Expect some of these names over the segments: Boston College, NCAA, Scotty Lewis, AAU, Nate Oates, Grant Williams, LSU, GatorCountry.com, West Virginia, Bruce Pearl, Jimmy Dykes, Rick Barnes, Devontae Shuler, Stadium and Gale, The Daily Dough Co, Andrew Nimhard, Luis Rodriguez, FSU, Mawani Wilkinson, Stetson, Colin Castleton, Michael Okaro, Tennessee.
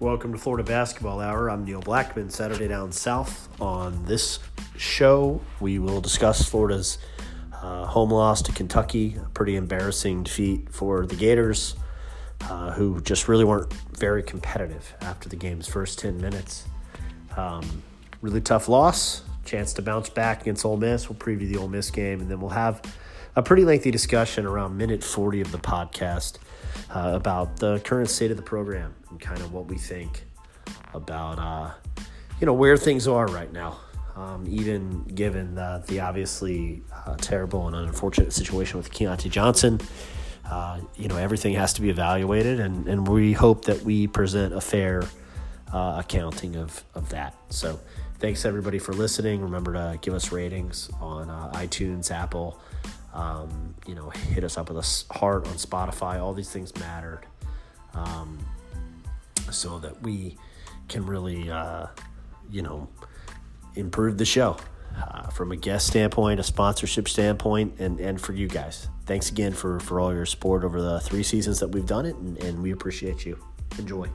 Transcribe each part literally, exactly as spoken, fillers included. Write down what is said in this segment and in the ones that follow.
Welcome to Florida Basketball Hour. I'm Neil Blackman, Saturday Down South. On this show, we will discuss Florida's uh, home loss to Kentucky, a pretty embarrassing defeat for the Gators, uh, who just really weren't very competitive after the game's first ten minutes. Um, really tough loss, chance to bounce back against Ole Miss. We'll preview the Ole Miss game, and then we'll have a pretty lengthy discussion around minute forty of the podcast uh, about the current state of the program and kind of what we think about, uh, you know, where things are right now, um, even given the, the obviously uh, terrible and unfortunate situation with Keyontae Johnson. Uh, you know, everything has to be evaluated, and, and we hope that we present a fair uh, accounting of, of that. So thanks, everybody, for listening. Remember to give us ratings on uh, iTunes, Apple. Um, you know, hit us up with a heart on Spotify. All these things mattered, um, so that we can really, uh, you know, improve the show uh, from a guest standpoint, a sponsorship standpoint, and, and for you guys. Thanks again for, for all your support over the three seasons that we've done it, and, and we appreciate you. Enjoy.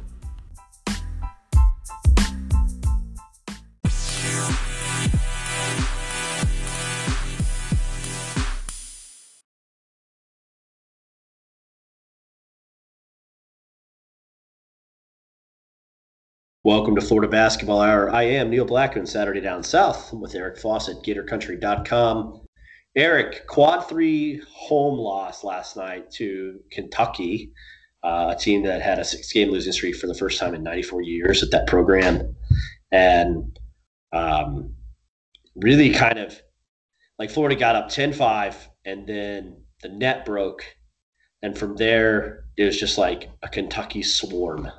Welcome to Florida Basketball Hour. I am Neil Blackman, Saturday Down South. I'm with Eric Fawcett, Gator Country dot com. Eric, quad three home loss last night to Kentucky, uh, a team that had a six-game losing streak for the first time in ninety-four years at that program. And um, really kind of like Florida got up ten five, and then the net broke. And from there, it was just like a Kentucky swarm.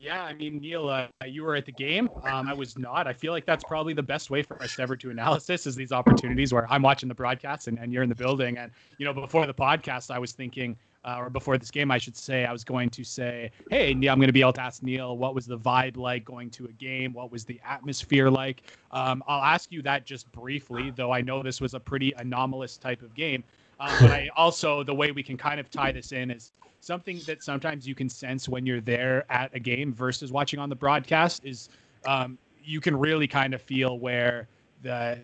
Yeah, I mean, Neil, uh, you were at the game. Um, I was not. I feel like that's probably the best way for us ever to analysis is these opportunities where I'm watching the broadcast and, and you're in the building. And, you know, before the podcast, I was thinking, uh, or before this game, I should say, I was going to say, hey, Neil, I'm going to be able to ask Neil, what was the vibe like going to a game? What was the atmosphere like? Um, I'll ask you that just briefly, though I know this was a pretty anomalous type of game. Um, but I also, the way we can kind of tie this in is something that sometimes you can sense when you're there at a game versus watching on the broadcast is um, you can really kind of feel where the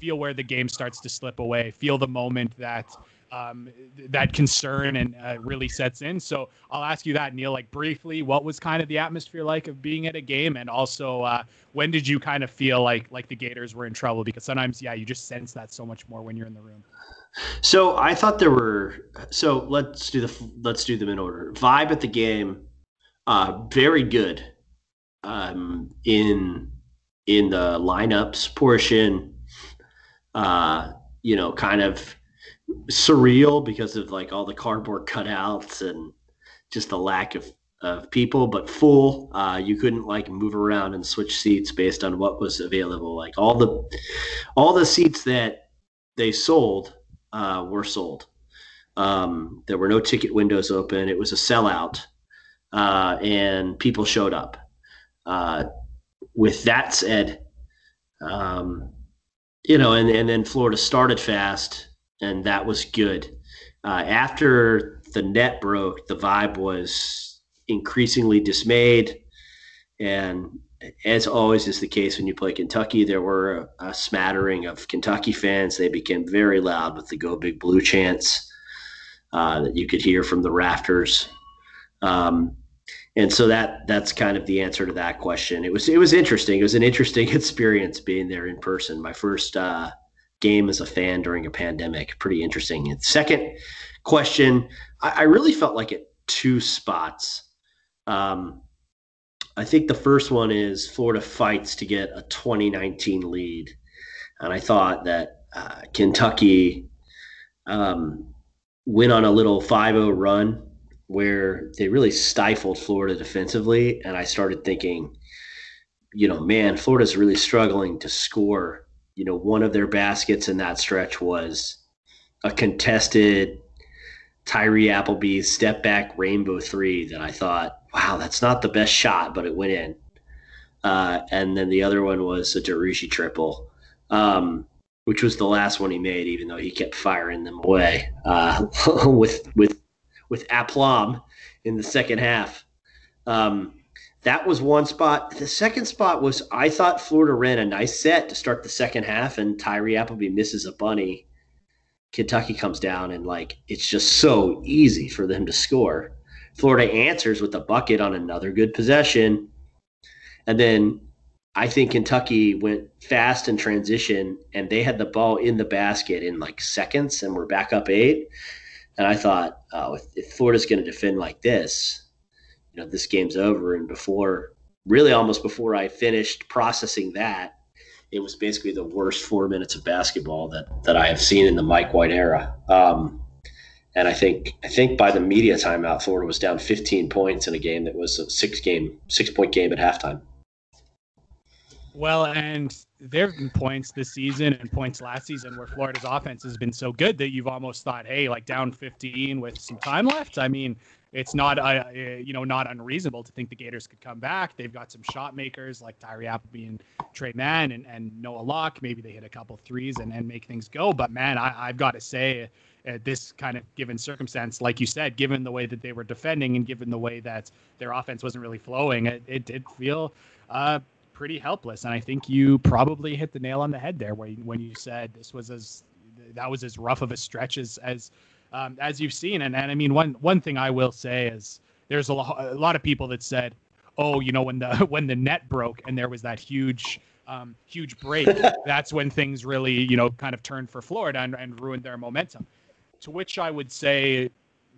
feel where the game starts to slip away, feel the moment that um, that concern and uh, really sets in. So I'll ask you that, Neil, like briefly, what was kind of the atmosphere like of being at a game? And also, uh, when did you kind of feel like like the Gators were in trouble? Because sometimes, yeah, you just sense that so much more when you're in the room. So I thought there were – so let's do the let's do them in order. Vibe at the game, uh, very good um, in in the lineups portion, uh, you know, kind of surreal because of, like, all the cardboard cutouts and just the lack of, of people, but full. Uh, you couldn't, like, move around and switch seats based on what was available. Like, all the all the seats that they sold – Uh, were sold. Um, there were no ticket windows open. It was a sellout, uh, and people showed up. Uh, with that said, um, you know, and, and then Florida started fast, and that was good. Uh, after the net broke, the vibe was increasingly dismayed, and as always is the case when you play Kentucky, there were a, a smattering of Kentucky fans. They became very loud with the Go Big Blue chants uh, that you could hear from the rafters. Um, and so that that's kind of the answer to that question. It was it was interesting. It was an interesting experience being there in person. My first uh, game as a fan during a pandemic. Pretty interesting. And second question, I, I really felt like at two spots. Um I think the first one is Florida fights to get a twenty nineteen lead. And I thought that uh, Kentucky um, went on a little five oh run where they really stifled Florida defensively. And I started thinking, you know, man, Florida's really struggling to score. You know, one of their baskets in that stretch was a contested Tyree Appleby step back rainbow three that I thought, wow, that's not the best shot, but it went in. Uh, and then the other one was a Duruji triple, um, which was the last one he made, even though he kept firing them away uh, with with with aplomb in the second half. Um, that was one spot. The second spot was I thought Florida ran a nice set to start the second half, and Tyree Appleby misses a bunny. Kentucky comes down, and, like, it's just so easy for them to score. Florida answers with a bucket on another good possession. And then I think Kentucky went fast in transition, and they had the ball in the basket in, like, seconds, and we're back up eight. And I thought, oh, if, if Florida's going to defend like this, you know, this game's over. And before, really almost before I finished processing that, it was basically the worst four minutes of basketball that, that I have seen in the Mike White era. Um, and I think I think by the media timeout, Florida was down fifteen points in a game that was a six game, six point game at halftime. Well, and there have been points this season and points last season where Florida's offense has been so good that you've almost thought, hey, like down fifteen with some time left. I mean, it's not, uh, you know, not unreasonable to think the Gators could come back. They've got some shot makers like Tyree Appleby and Tre Mann and, and Noah Locke. Maybe they hit a couple threes and, and make things go. But, man, I, I've got to say, at uh, this kind of given circumstance, like you said, given the way that they were defending and given the way that their offense wasn't really flowing, it, it did feel uh, pretty helpless. And I think you probably hit the nail on the head there when, when you said this was as that was as rough of a stretch as as Um, as you've seen. And, and I mean, one, one thing I will say is there's a, lo- a lot of people that said, oh, you know, when the when the net broke and there was that huge, um, huge break, that's when things really, you know, kind of turned for Florida and, and ruined their momentum, to which I would say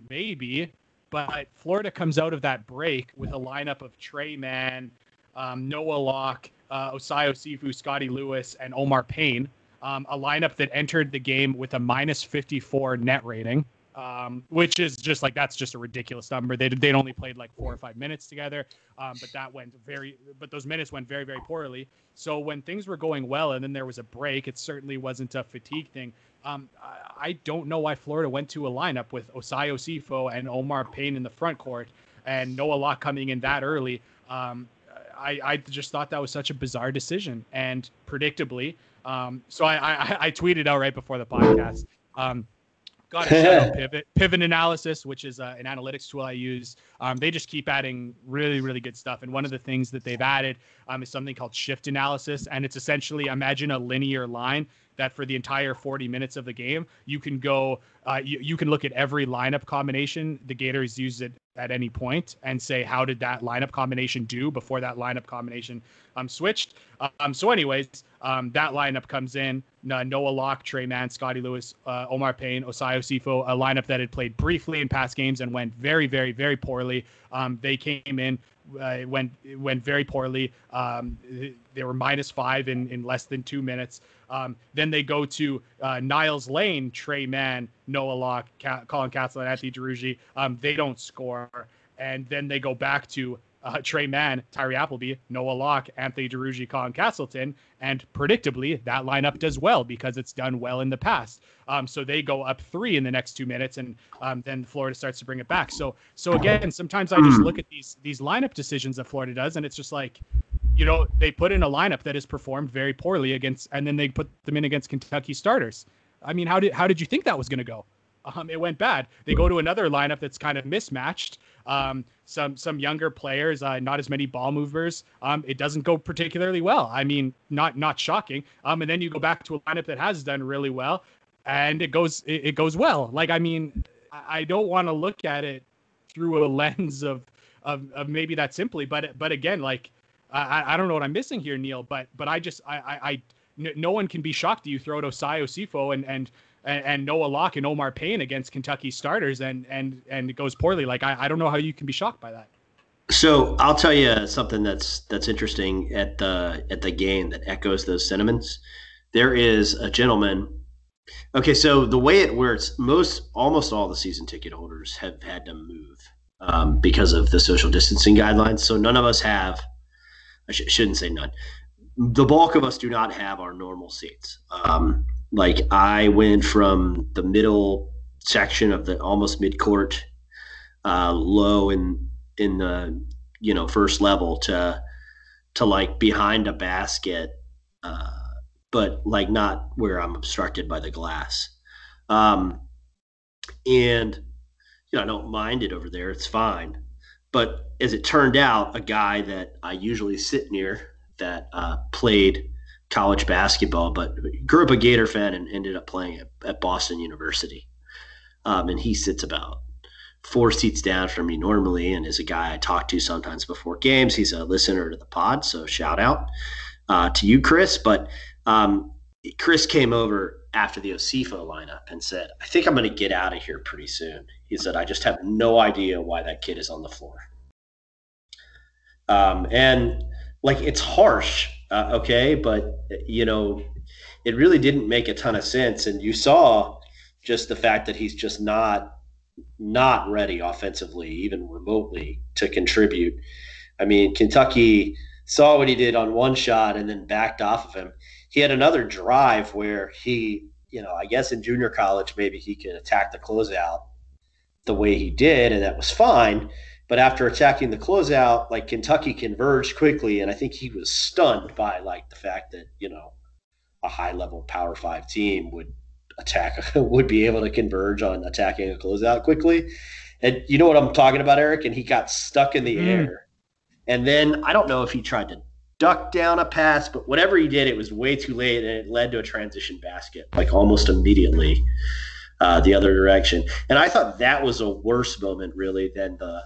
maybe. But Florida comes out of that break with a lineup of Tre Mann, um, Noah Locke, uh, Osayo Osifo, Scotty Lewis, and Omar Payne. Um, a lineup that entered the game with a minus fifty-four net rating, um, which is just like, that's just a ridiculous number. They they'd only played like four or five minutes together, um, but that went very, but those minutes went very, very poorly. So when things were going well and then there was a break, it certainly wasn't a fatigue thing. Um, I, I don't know why Florida went to a lineup with Osayo Osifo and Omar Payne in the front court and Noah Locke coming in that early. Um, I, I just thought that was such a bizarre decision, and predictably, Um, so I, I, I tweeted out right before the podcast, um, got a shout out Pivot, Pivot Analysis, which is uh, an analytics tool I use. Um, they just keep adding really, really good stuff. And one of the things that they've added um, is something called shift analysis. And it's essentially, imagine a linear line that for the entire forty minutes of the game, you can go, uh, you, you can look at every lineup combination. The Gators use it at any point and say, how did that lineup combination do before that lineup combination um, switched? Um, so anyways, um, that lineup comes in, Noah Locke, Tre Mann, Scotty Lewis, uh, Omar Payne, Osayo Osifo, a lineup that had played briefly in past games and went very, very, very poorly. Um, they came in, uh, went, went very poorly. Um, they were minus five in, in less than two minutes. Um, then they go to uh, Niels Lane, Tre Mann, Noah Locke, Ca- Colin Castleton, Anthony Duruji. Um, they don't score. And then they go back to uh, Tre Mann, Tyree Appleby, Noah Locke, Anthony Duruji, Colin Castleton. And predictably, that lineup does well because it's done well in the past. Um, so they go up three in the next two minutes, and um, then Florida starts to bring it back. So so again, sometimes I just look at these these lineup decisions that Florida does, and it's just like, you know, they put in a lineup that has performed very poorly against, and then they put them in against Kentucky starters. I mean, how did how did you think that was going to go? Um, it went bad. They go to another lineup that's kind of mismatched. Um, some some younger players, uh, not as many ball movers. Um, it doesn't go particularly well. I mean, not not shocking. Um, and then you go back to a lineup that has done really well, and it goes it, it goes well. Like, I mean, I, I don't want to look at it through a lens of of, of maybe that simply, but but again, like. I, I don't know what I'm missing here, Neil, but but I just I I, I no one can be shocked that you throw to Osayo Osifo and and and Noah Locke and Omar Payne against Kentucky starters and and and it goes poorly. Like I, I don't know how you can be shocked by that. So I'll tell you something that's that's interesting at the at the game that echoes those sentiments. There is a gentleman. Okay, so the way it works, most almost all the season ticket holders have had to move um, because of the social distancing guidelines. So none of us have. I sh- shouldn't say none. The bulk of us do not have our normal seats. Um, like I went from the middle section of the almost midcourt, uh, low in in the you know first level to to like behind a basket, uh, but like not where I'm obstructed by the glass. Um, and you know I don't mind it over there; it's fine. But as it turned out, a guy that I usually sit near that uh, played college basketball, but grew up a Gator fan and ended up playing at, at Boston University. Um, and he sits about four seats down from me normally and is a guy I talk to sometimes before games. He's a listener to the pod, so shout out uh, to you, Chris. But um, Chris came over after the Osifo lineup and said, I think I'm going to get out of here pretty soon. He said, I just have no idea why that kid is on the floor. Um, and, like, it's harsh, uh, okay, but, you know, it really didn't make a ton of sense. And you saw just the fact that he's just not not ready offensively, even remotely, to contribute. I mean, Kentucky saw what he did on one shot and then backed off of him. He had another drive where he, you know, I guess in junior college maybe he could attack the closeout the way he did, and that was fine. But after attacking the closeout, like, Kentucky converged quickly, and I think he was stunned by, like, the fact that, you know, a high-level Power Five team would attack, would be able to converge on attacking a closeout quickly. And you know what I'm talking about, Eric? And he got stuck in the mm. air. And then I don't know if he tried to duck down a pass, but whatever he did, it was way too late, and it led to a transition basket, like, almost immediately uh, the other direction. And I thought that was a worse moment, really, than the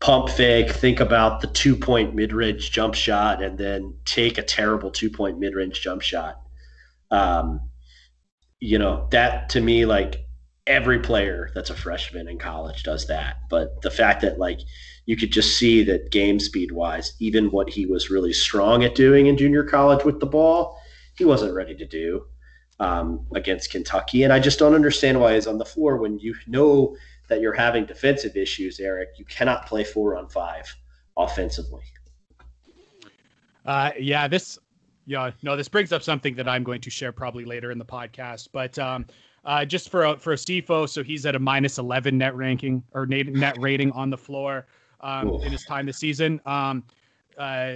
pump fake, think about the two-point mid-range jump shot, and then take a terrible two-point mid-range jump shot. Um, you know, that to me, like, every player that's a freshman in college does that. But the fact that, like, you could just see that game speed-wise, even what he was really strong at doing in junior college with the ball, he wasn't ready to do um, against Kentucky. And I just don't understand why he's on the floor when you know – that you're having defensive issues, Eric. You cannot play four on five offensively. Uh, yeah, this, yeah, no, this brings up something that I'm going to share probably later in the podcast, but um, uh, just for, for Osifo, so he's at a minus eleven net ranking or net rating on the floor um, in his time this season. Um, uh,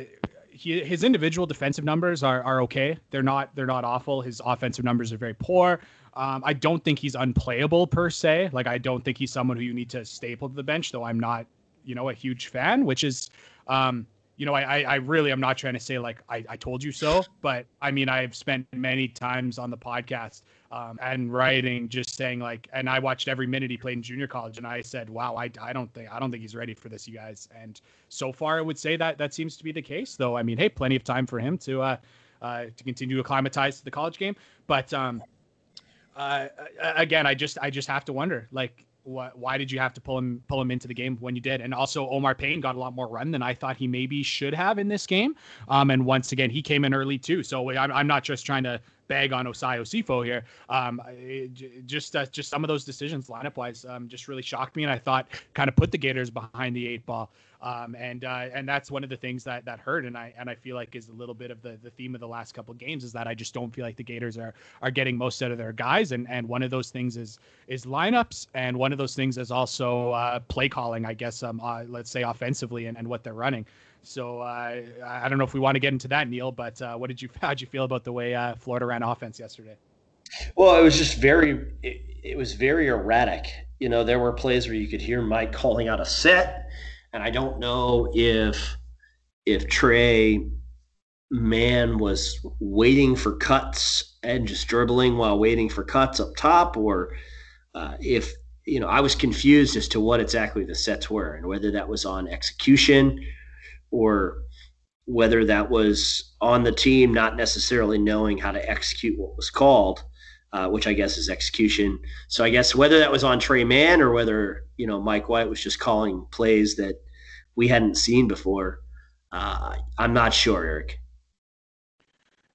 he, his individual defensive numbers are, are okay. They're not, they're not awful. His offensive numbers are very poor. Um, I don't think he's unplayable per se. Like, I don't think he's someone who you need to staple to the bench, though I'm not, you know, a huge fan, which is, um, you know, I, I really am not trying to say, like, I, I told you so. But I mean, I've spent many times on the podcast um, and writing just saying, like, and I watched every minute he played in junior college. And I said, wow, I, I don't think I don't think he's ready for this, you guys. And so far, I would say that that seems to be the case, though. I mean, hey, plenty of time for him to uh, uh, to continue to acclimatize to the college game. But um Uh, again, I just I just have to wonder, like, wh- why did you have to pull him pull him into the game when you did? And also, Omar Payne got a lot more run than I thought he maybe should have in this game. Um, and once again, he came in early too. So I'm I'm not just trying to bag on Osayo Osifo here. Um, it, just uh, just some of those decisions lineup wise um, just really shocked me, and I thought kind of put the Gators behind the eight ball. Um, and uh, and that's one of the things that, that hurt, and I and I feel like is a little bit of the, the theme of the last couple of games is that I just don't feel like the Gators are are getting most out of their guys, and, and one of those things is is lineups, and one of those things is also uh, play calling, I guess, um, uh, let's say offensively and, and what they're running. So uh, I don't know if we want to get into that, Neil, but uh, what did you how'd you feel about the way uh, Florida ran offense yesterday? Well, it was just very it, it was very erratic. You know, there were plays where you could hear Mike calling out a set. And I don't know if if Tre Mann was waiting for cuts and just dribbling while waiting for cuts up top, or uh, if, you know, I was confused as to what exactly the sets were and whether that was on execution or whether that was on the team not necessarily knowing how to execute what was called, uh, which I guess is execution. So I guess whether that was on Tre Mann or whether, you know, Mike White was just calling plays that we hadn't seen before. Uh, I'm not sure, Eric.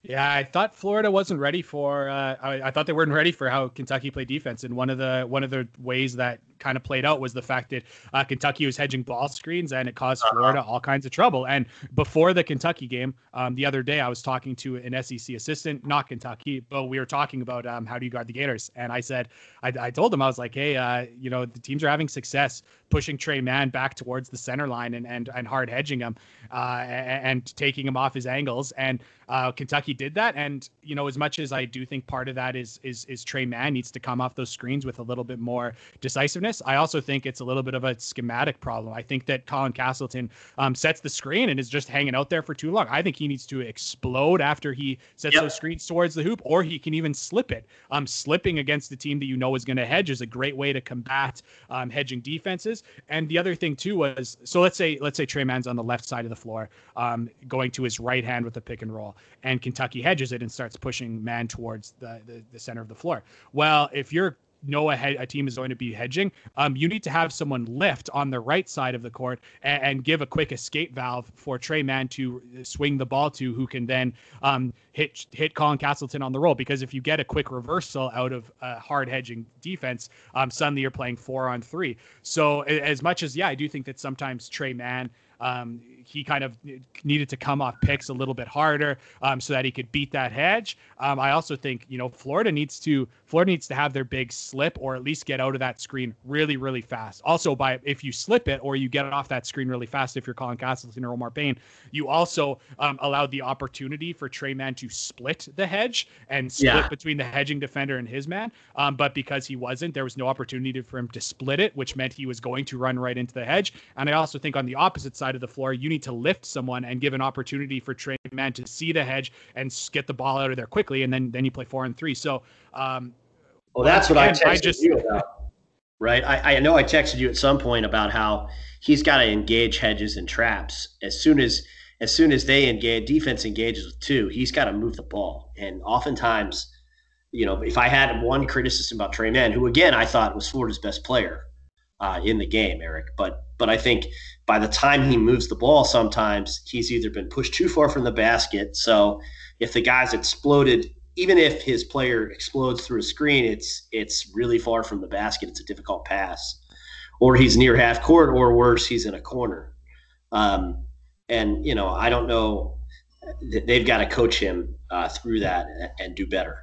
Yeah, I thought Florida wasn't ready for. Uh, I, I thought they weren't ready for how Kentucky played defense, and one of the one of the ways that kind of played out was the fact that uh, Kentucky was hedging ball screens, and it caused Florida all kinds of trouble. And before the Kentucky game, um, the other day, I was talking to an S E C assistant, not Kentucky, but we were talking about um, how do you guard the Gators, and I said, I, I told him I was like, hey, uh, you know, the teams are having success pushing Tre Mann back towards the center line and and and hard hedging him uh, and, and taking him off his angles, and uh, Kentucky Kentucky did that. And, you know, as much as I do think part of that is is is Tre Mann needs to come off those screens with a little bit more decisiveness, I also think it's a little bit of a schematic problem. I think that Colin Castleton um, sets the screen and is just hanging out there for too long. I think he needs to explode after he sets yep. those screens towards the hoop, or he can even slip it. Um, slipping against the team that you know is going to hedge is a great way to combat um, hedging defenses. And the other thing too was, so let's say let's say Tre Mann's on the left side of the floor, um, going to his right hand with the pick and roll, and Kentucky hedges it and starts pushing Mann towards the, the, the center of the floor. Well, if you're know a, he- a team is going to be hedging, um, you need to have someone lift on the right side of the court and, and give a quick escape valve for Tre Mann to swing the ball to, who can then um, hit hit Colin Castleton on the roll. Because if you get a quick reversal out of a hard hedging defense, um, suddenly you're playing four on three. So as much as, yeah, I do think that sometimes Tre Mann, um, he kind of needed to come off picks a little bit harder um, so that he could beat that hedge. Um, I also think, you know, Florida needs to Florida needs to have their big slip, or at least get out of that screen really, really fast. Also, by if you slip it or you get off that screen really fast, if you're Colin Castleton or Omar Payne, you also um, allowed the opportunity for Tre Mann to split the hedge and split yeah. between the hedging defender and his man. Um, but because he wasn't, there was no opportunity for him to split it, which meant he was going to run right into the hedge. And I also think on the opposite side of the floor, you need to lift someone and give an opportunity for Tre Mann to see the hedge and get the ball out of there quickly, and then then you play four and three. So, um, well, that's what I texted I just... you about, right? I, I know I texted you at some point about how he's got to engage hedges and traps as soon as as soon as they engage. Defense engages with two, he's got to move the ball, and oftentimes, you know, if I had one criticism about Tre Mann, who again I thought was Florida's best player uh, in the game, Eric, but but I think by the time he moves the ball, sometimes he's either been pushed too far from the basket. So if the guy's exploded, even if his player explodes through a screen, it's it's really far from the basket. It's a difficult pass. Or he's near half court, or worse, he's in a corner. Um, and, you know, I don't know. They've got to coach him uh, through that and, and do better.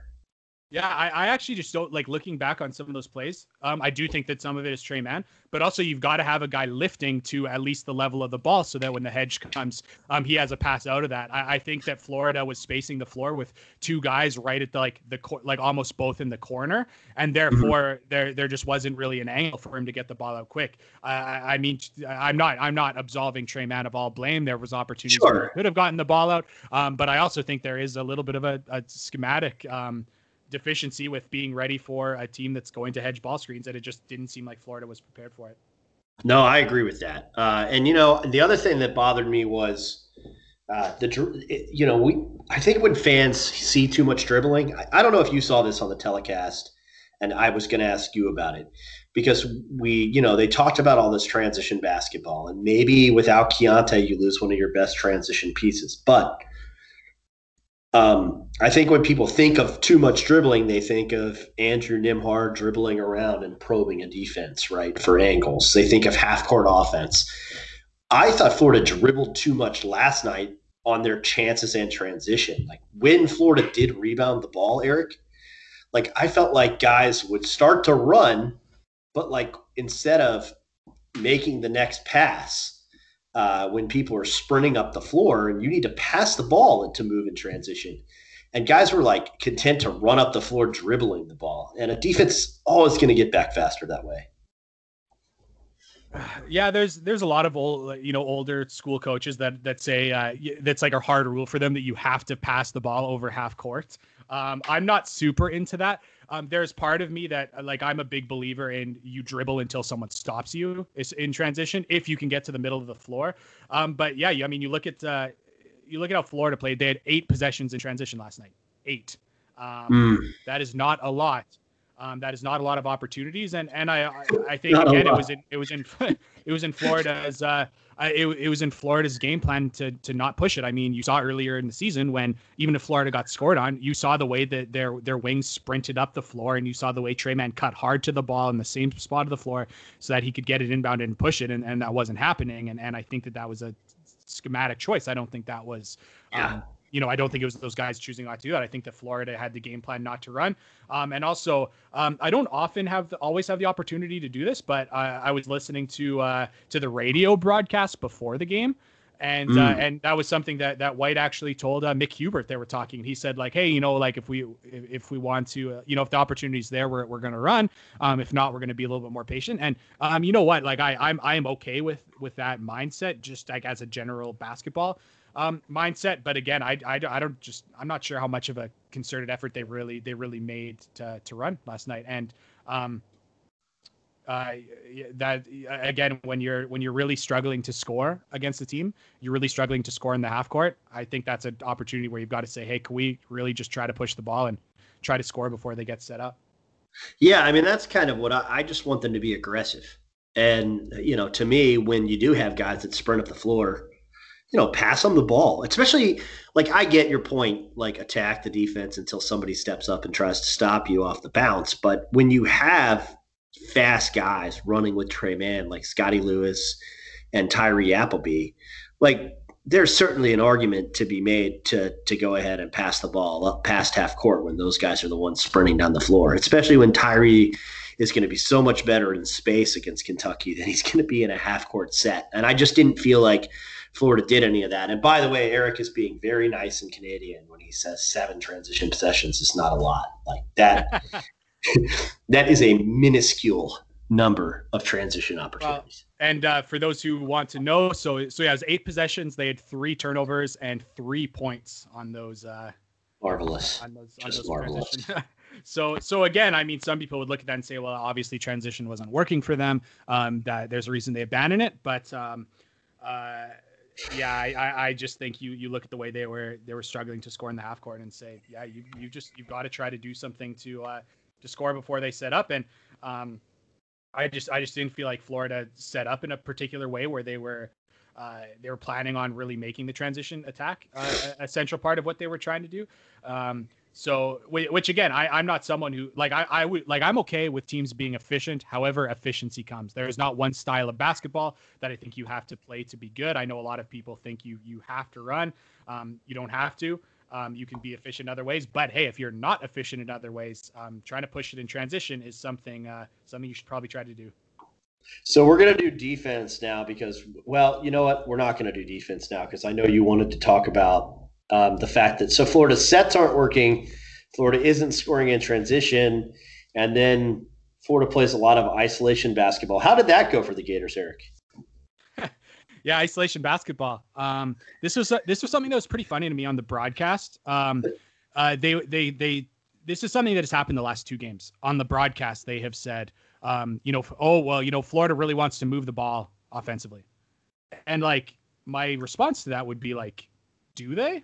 Yeah, I, I actually just don't like looking back on some of those plays. Um, I do think that some of it is Tre Mann, but also you've got to have a guy lifting to at least the level of the ball so that when the hedge comes, um, he has a pass out of that. I, I think that Florida was spacing the floor with two guys right at the, like the cor- like almost both in the corner, and therefore mm-hmm. there there just wasn't really an angle for him to get the ball out quick. I, I mean, I'm not I'm not absolving Tre Mann of all blame. There was opportunities sure. where he could have gotten the ball out, um, but I also think there is a little bit of a, a schematic. Um, deficiency with being ready for a team that's going to hedge ball screens, that it just didn't seem like Florida was prepared for it. No, I agree with that. Uh, and, you know, the other thing that bothered me was uh, the, you know, we, I think when fans see too much dribbling, I, I don't know if you saw this on the telecast, and I was going to ask you about it because we, you know, they talked about all this transition basketball, and maybe without Keyontae, you lose one of your best transition pieces. But, um, I think when people think of too much dribbling, they think of Andrew Nimhard dribbling around and probing a defense, right, for angles. They think of half-court offense. I thought Florida dribbled too much last night on their chances and transition. Like, when Florida did rebound the ball, Eric, like, I felt like guys would start to run, but, like, instead of making the next pass, uh, when people are sprinting up the floor and you need to pass the ball to move in transition – and guys were, like, content to run up the floor dribbling the ball. And a defense always going to get back faster that way. Yeah, there's there's a lot of old, you know, older school coaches that that say uh, that's like a hard rule for them that you have to pass the ball over half court. Um, I'm not super into that. Um, there's part of me that, like, I'm a big believer in you dribble until someone stops you in transition if you can get to the middle of the floor. Um, but, yeah, I mean, you look at uh, – You look at how Florida played. They had eight possessions in transition last night. Eight. Um, mm. That is not a lot. Um, that is not a lot of opportunities. And and I I, I think not again it was in it was in it was in Florida's uh it it was in Florida's game plan to to not push it. I mean, you saw earlier in the season when even if Florida got scored on, you saw the way that their their wings sprinted up the floor, and you saw the way Tre Mann cut hard to the ball in the same spot of the floor so that he could get it inbound and push it, and, and that wasn't happening. And and I think that that was a schematic choice. I don't think that was, yeah. um, you know, I don't think it was those guys choosing not to do that. I think that Florida had the game plan not to run. Um, and also, um, I don't often have the, always have the opportunity to do this, but uh, I was listening to uh, to the radio broadcast before the game. And mm. uh, and that was something that, that White actually told uh, Mick Hubert. They were talking. He said, like, hey, you know, like if we if, if we want to, uh, you know, if the opportunity's there, we're we're going to run. Um, if not, we're going to be a little bit more patient. And um, you know what? Like I I'm I am okay with with that mindset, just like as a general basketball um, mindset. But again, I, I I don't just I'm not sure how much of a concerted effort they really they really made to to run last night. And um. Uh, that again, when you're when you're really struggling to score against the team, you're really struggling to score in the half court. I think that's an opportunity where you've got to say, hey, can we really just try to push the ball and try to score before they get set up? Yeah, I mean, that's kind of what I, I just want them to be aggressive. And, you know, to me, when you do have guys that sprint up the floor, you know, pass them the ball, especially like I get your point, like attack the defense until somebody steps up and tries to stop you off the bounce. But when you have fast guys running with Tre Mann, like Scotty Lewis and Tyree Appleby, like there's certainly an argument to be made to to go ahead and pass the ball up past half court when those guys are the ones sprinting down the floor, especially when Tyree is going to be so much better in space against Kentucky than he's going to be in a half court set. And I just didn't feel like Florida did any of that. And by the way, Eric is being very nice and Canadian when he says seven transition possessions is not a lot. Like that. That is a minuscule number of transition opportunities. Well, and uh, for those who want to know, so so yeah, it was eight possessions. They had three turnovers and three points on those. Uh, marvelous. On those, on Just those marvelous. so so again, I mean, some people would look at that and say, well, obviously transition wasn't working for them. Um, that there's a reason they abandoned it, but. Um, uh, Yeah, I, I just think you you look at the way they were they were struggling to score in the half court and say, yeah, you you just you've got to try to do something to uh, to score before they set up. And um, I just I just didn't feel like Florida set up in a particular way where they were uh, they were planning on really making the transition attack uh, a central part of what they were trying to do. Um, so which again, I I'm not someone who like I I would like I'm okay with teams being efficient. However, efficiency comes. There is not one style of basketball that I think you have to play to be good. I know a lot of people think you you have to run. Um, you don't have to. Um, you can be efficient in other ways. But hey, if you're not efficient in other ways, um, trying to push it in transition is something uh, something you should probably try to do. So we're going to do defense now because, well, you know what? We're not going to do defense now because I know you wanted to talk about. Um, the fact that so Florida's sets aren't working, Florida isn't scoring in transition, and then Florida plays a lot of isolation basketball. How did that go for the Gators, Eric? Yeah, isolation basketball. Um, this was uh, this was something that was pretty funny to me on the broadcast. Um, uh, they they they this is something that has happened the last two games on the broadcast. They have said, um, you know, oh well, you know, Florida really wants to move the ball offensively, and like my response to that would be like, do they?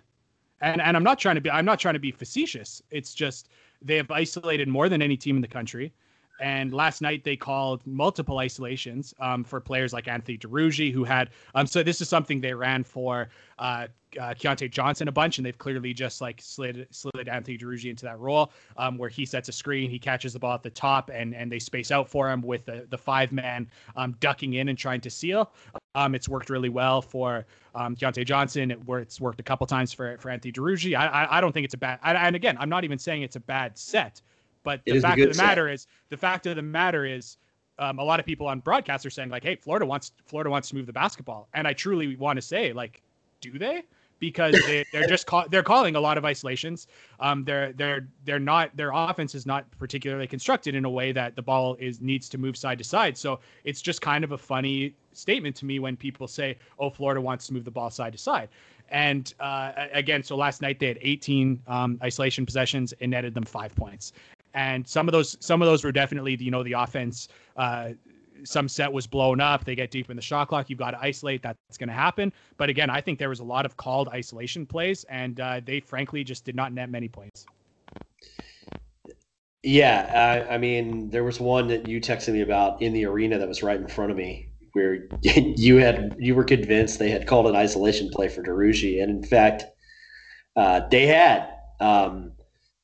And and I'm not trying to be I'm not trying to be facetious. It's just they have isolated more than any team in the country. And last night they called multiple isolations um, for players like Anthony Duruji, who had um. So this is something they ran for uh, uh, Keyontae Johnson a bunch, and they've clearly just like slid slid Anthony Duruji into that role um, where he sets a screen, he catches the ball at the top, and and they space out for him with the, the five man um, ducking in and trying to seal. Um, it's worked really well for um, Keyontae Johnson. It, where it's worked a couple times for for Anthony Duruji. I, I I don't think it's a bad. I, and again, I'm not even saying it's a bad set. But the fact of the matter is, the fact of the matter is, um, a lot of people on broadcast are saying like, "Hey, Florida wants Florida wants to move the basketball," and I truly want to say like, do they? Because they, they're just call, they're calling a lot of isolations. Um, they're they're they're not their offense is not particularly constructed in a way that the ball is needs to move side to side. So it's just kind of a funny statement to me when people say, "Oh, Florida wants to move the ball side to side." And uh, again, so last night they had eighteen um, isolation possessions and netted them five points. And some of those, some of those were definitely, you know, the offense. Uh, some set was blown up. They get deep in the shot clock. You've got to isolate. That's going to happen. But again, I think there was a lot of called isolation plays, and uh, they frankly just did not net many points. Yeah, I, I mean, there was one that you texted me about in the arena that was right in front of me, where you had you were convinced they had called an isolation play for Duruji, and in fact, uh, they had. Um,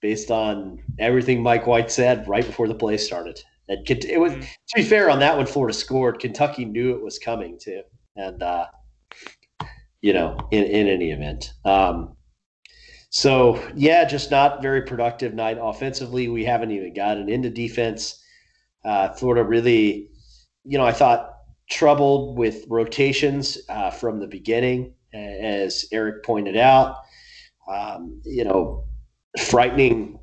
Based on everything Mike White said right before the play started, and it was to be fair on that one. Florida scored. Kentucky knew it was coming too, and uh, you know, in, in any event, um, so yeah, just not very productive night offensively. We haven't even gotten into defense. Uh, Florida really, you know, I thought troubled with rotations uh, from the beginning. as Eric pointed out. Um, you know, frightening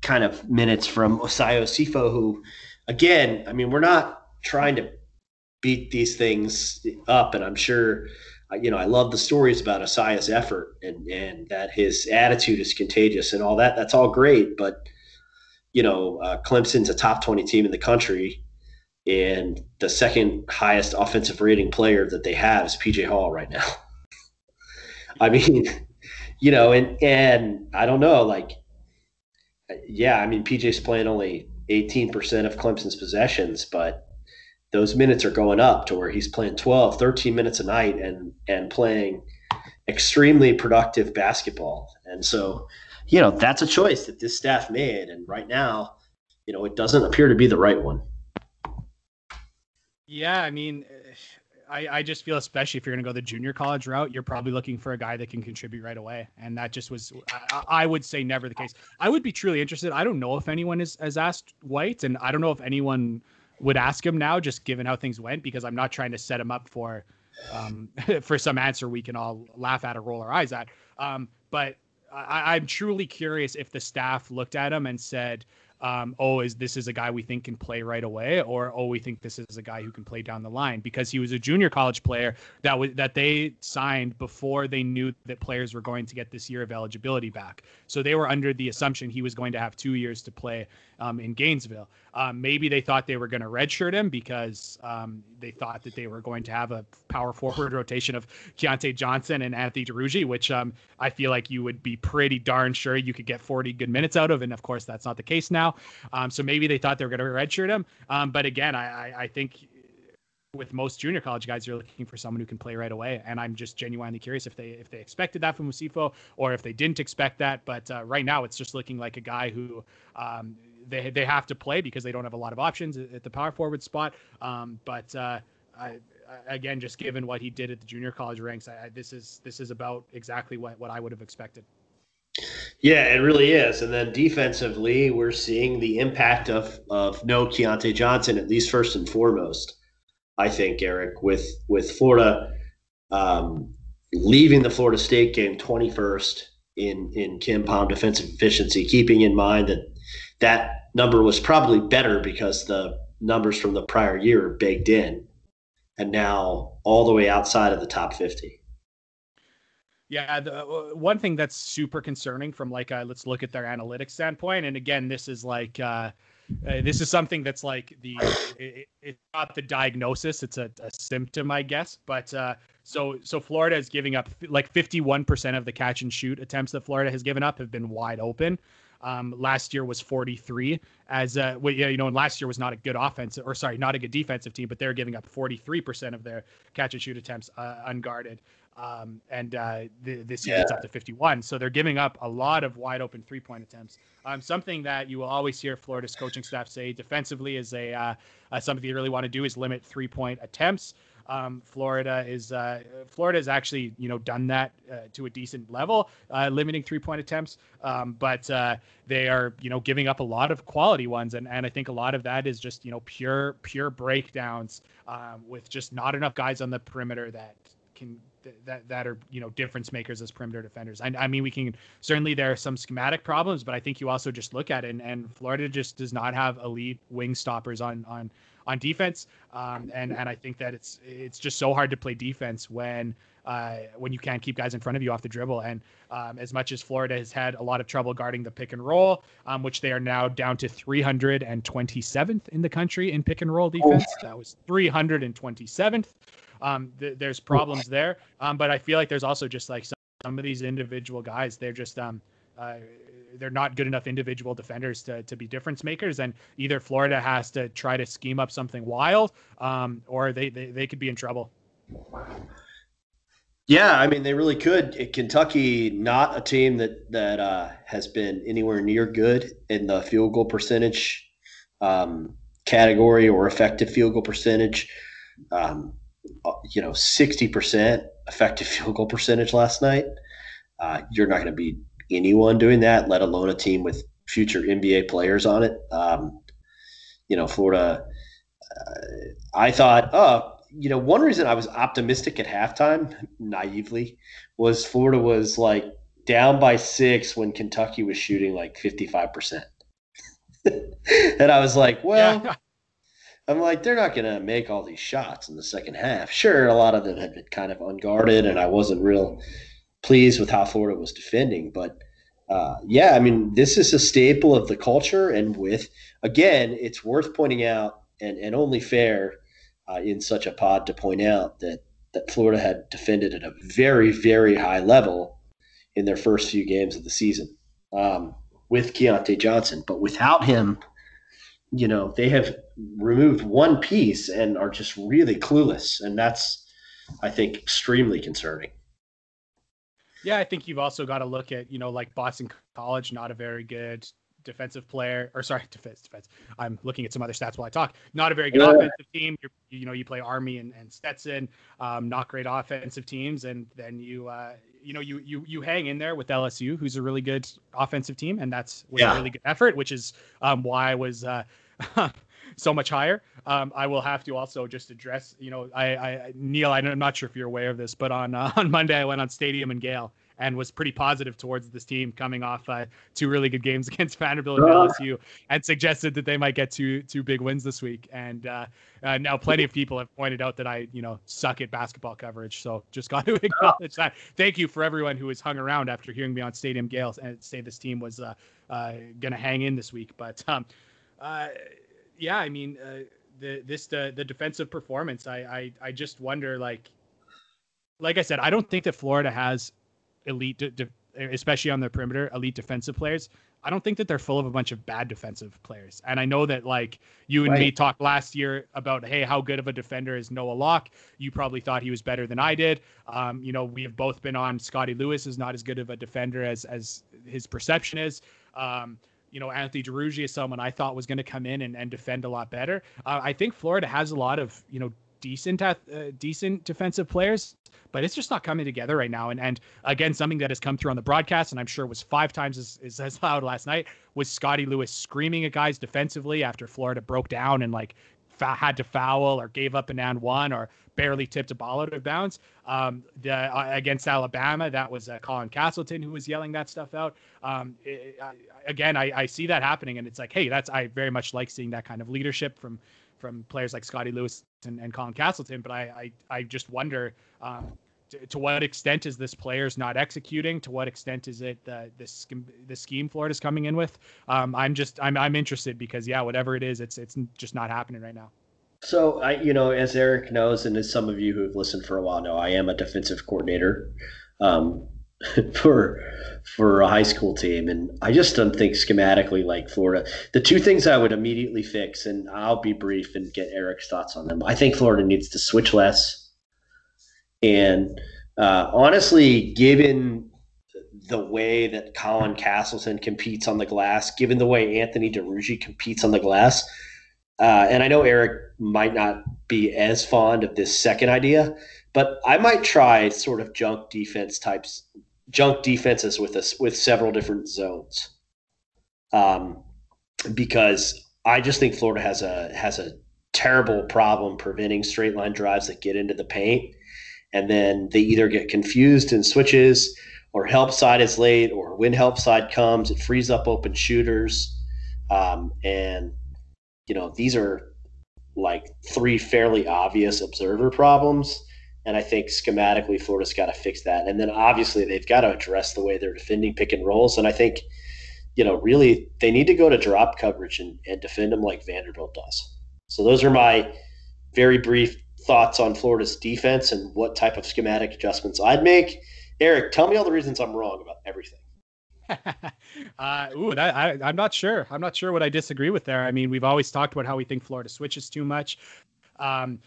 kind of minutes from Osayo Osifo, who, again, I mean, we're not trying to beat these things up, and I'm sure, you know, I love the stories about Osayo's effort and, and that his attitude is contagious and all that. That's all great, but, you know, uh, Clemson's a top twenty team in the country, and the second highest offensive rating player that they have is P J Hall right now. I mean, you know, and and I don't know, like, yeah, I mean, P J's playing only eighteen percent of Clemson's possessions, but those minutes are going up to where he's playing twelve, thirteen minutes a night and and playing extremely productive basketball. And so, you know, that's a choice that this staff made. And right now, you know, it doesn't appear to be the right one. Yeah, I mean, I, I just feel, especially if you're going to go the junior college route, you're probably looking for a guy that can contribute right away. And that just was, I, I would say, never the case. I would be truly interested. I don't know if anyone is, has asked White, and I don't know if anyone would ask him now, just given how things went, because I'm not trying to set him up for um, for some answer we can all laugh at or roll our eyes at. Um, but I, I'm truly curious if the staff looked at him and said, um, oh, is this is a guy we think can play right away, or, oh, we think this is a guy who can play down the line, because he was a junior college player that was, that they signed before they knew that players were going to get this year of eligibility back. So they were under the assumption he was going to have two years to play um, in Gainesville. Um, maybe they thought they were going to redshirt him because um, they thought that they were going to have a power forward rotation of Keyontae Johnson and Anthony Duruji, which um, I feel like you would be pretty darn sure you could get forty good minutes out of. And of course, that's not the case now. Um, so maybe they thought they were going to redshirt him. Um, but again, I, I, I think with most junior college guys, you're looking for someone who can play right away. And I'm just genuinely curious if they if they expected that from Osifo or if they didn't expect that. But uh, right now, it's just looking like a guy who um, they they have to play because they don't have a lot of options at the power forward spot. Um, but uh, I, again, just given what he did at the junior college ranks, I, I, this is this is about exactly what, what I would have expected. Yeah, it really is. And then defensively, we're seeing the impact of of no Keyontae Johnson, at least first and foremost, I think, Eric, with with Florida um, leaving the Florida State game twenty-first in, in KenPom defensive efficiency, keeping in mind that that number was probably better because the numbers from the prior year are baked in, and now all the way outside of the top fifty. Yeah, the, uh, one thing that's super concerning from like a, let's look at their analytics standpoint, and again, this is like uh, uh, this is something that's like the it, it's not the diagnosis, it's a, a symptom, I guess. But uh, so so Florida is giving up like fifty-one percent of the catch and shoot attempts that Florida has given up have been wide open. Um, last year was forty-three as uh, well, yeah, you know, and last year was not a good offensive or sorry, not a good defensive team, but they're giving up forty-three percent of their catch and shoot attempts uh, unguarded. Um, and uh, th- this year it's up to fifty-one. So they're giving up a lot of wide open three point attempts. Um, something that you will always hear Florida's coaching staff say defensively is a uh, uh, something you really want to do is limit three point attempts. Um, Florida is uh, Florida has actually, you know, done that uh, to a decent level, uh, limiting three point attempts. Um, but uh, they are, you know, giving up a lot of quality ones. And, and I think a lot of that is just, you know, pure, pure breakdowns um, with just not enough guys on the perimeter that can that that are, you know, difference makers as perimeter defenders. I, I mean, we can certainly there are some schematic problems, but I think you also just look at it and, and Florida just does not have elite wing stoppers on on on defense. Um, and, and I think that it's it's just so hard to play defense when uh, when you can't keep guys in front of you off the dribble. And um, as much as Florida has had a lot of trouble guarding the pick and roll, um, which they are now down to three hundred twenty-seventh in the country in pick and roll defense. That was three hundred twenty-seventh. Um, th- there's problems there, um, but I feel like there's also just like some, some of these individual guys. They're just um, uh, they're not good enough individual defenders to to be difference makers. And either Florida has to try to scheme up something wild, um, or they, they they could be in trouble. Yeah, I mean they really could. Kentucky, not a team that that uh, has been anywhere near good in the field goal percentage um, category or effective field goal percentage. Um, you know, sixty percent effective field goal percentage last night. Uh, you're not going to beat anyone doing that, let alone a team with future N B A players on it. Um, you know, Florida, uh, I thought, oh, you know, one reason I was optimistic at halftime, naively, was Florida was like down by six when Kentucky was shooting like fifty-five percent. And I was like, well, yeah. I'm like, they're not going to make all these shots in the second half. Sure, a lot of them had been kind of unguarded, and I wasn't real pleased with how Florida was defending. But, uh, yeah, I mean, this is a staple of the culture. And with, again, it's worth pointing out, and, and only fair uh, in such a pod to point out that, that Florida had defended at a very, very high level in their first few games of the season. Um with Keyontae Johnson, but without him, you know, they have removed one piece and are just really clueless. And that's, I think, extremely concerning. Yeah. I think you've also got to look at, you know, like Boston College, not a very good defensive player or sorry, defense, defense. I'm looking at some other stats while I talk, not a very good yeah. offensive team. You're, you know, you play Army and, and Stetson, um, not great offensive teams. And then you, uh, you know, you, you, you hang in there with L S U, who's a really good offensive team. And that's was yeah. a really good effort, which is um, why I was uh, so much higher. Um, I will have to also just address, you know, I, I Neil, I'm not sure if you're aware of this, but on, uh, on Monday, I went on Stadium and Gale and was pretty positive towards this team coming off uh, two really good games against Vanderbilt and uh. L S U, and suggested that they might get two, two big wins this week. And, uh, Uh, now, plenty of people have pointed out that I, you know, suck at basketball coverage. So just got to acknowledge that. Thank you for everyone who has hung around after hearing me on Stadium Gales and say this team was uh, uh, going to hang in this week. But um, uh, yeah, I mean, uh, the this the, the defensive performance. I, I I just wonder, like, like I said, I don't think that Florida has elite, de- de- especially on their perimeter, elite defensive players. I don't think that they're full of a bunch of bad defensive players. And I know that, like, you and right. me talked last year about, hey, how good of a defender is Noah Locke? You probably thought he was better than I did. Um, you know, we have both been on Scotty Lewis is not as good of a defender as as his perception is. Um, you know, Anthony Duruji is someone I thought was going to come in and, and defend a lot better. Uh, I think Florida has a lot of, you know, decent uh, decent defensive players, but it's just not coming together right now. And and again, something that has come through on the broadcast, and I'm sure was five times as, as, as loud last night, was Scotty Lewis screaming at guys defensively after Florida broke down and like fa- had to foul or gave up an and one or barely tipped a ball out of bounds. Um, the, uh, against Alabama, that was uh, Colin Castleton who was yelling that stuff out. Um, it, I, again, I, I see that happening, and it's like, hey, that's I very much like seeing that kind of leadership from from players like Scotty Lewis and, and Colin Castleton. But I, I, I just wonder um, to, to what extent is this players not executing? To what extent is it the, the, scheme, the scheme Florida's coming in with? Um, I'm just, I'm, I'm interested because yeah, whatever it is, it's, it's just not happening right now. So I, you know, as Eric knows, and as some of you who've listened for a while know, I am a defensive coordinator um, for, for a high school team. And I just don't think schematically like Florida, the two things I would immediately fix, and I'll be brief and get Eric's thoughts on them. I think Florida needs to switch less. And uh, honestly, given the way that Colin Castleton competes on the glass, given the way Anthony Duruji competes on the glass, uh, and I know Eric might not be as fond of this second idea, but I might try sort of junk defense types junk defenses with us with several different zones, um, because I just think Florida has a has a terrible problem preventing straight line drives that get into the paint, and then they either get confused in switches, or help side is late, or when help side comes, it frees up open shooters, um, and you know these are like three fairly obvious observer problems. And I think schematically Florida's got to fix that. And then obviously they've got to address the way they're defending pick and rolls. And I think, you know, really they need to go to drop coverage and, and defend them like Vanderbilt does. So those are my very brief thoughts on Florida's defense and what type of schematic adjustments I'd make. Eric, tell me all the reasons I'm wrong about everything. uh, ooh, that, I, I'm not sure. I'm not sure what I disagree with there. I mean, we've always talked about how we think Florida switches too much. Um,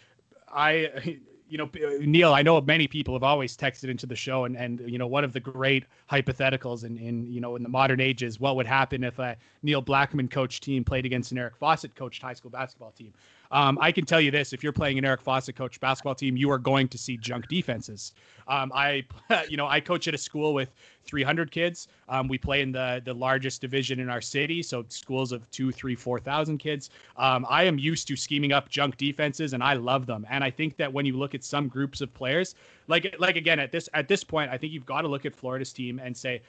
I... You know, Neil, I know many people have always texted into the show and, and you know, one of the great hypotheticals in, in, you know, in the modern age is what would happen if a Neil Blackman coached team played against an Eric Fawcett coached high school basketball team. Um, I can tell you this, if you're playing an Eric Fawcett coached basketball team, you are going to see junk defenses. Um, I, you know, I coach at a school with three hundred kids. Um, we play in the the largest division in our city, so schools of two, three, four thousand kids. Um, I am used to scheming up junk defenses, and I love them. And I think that when you look at some groups of players, like like again at this at this point, I think you've got to look at Florida's team and say,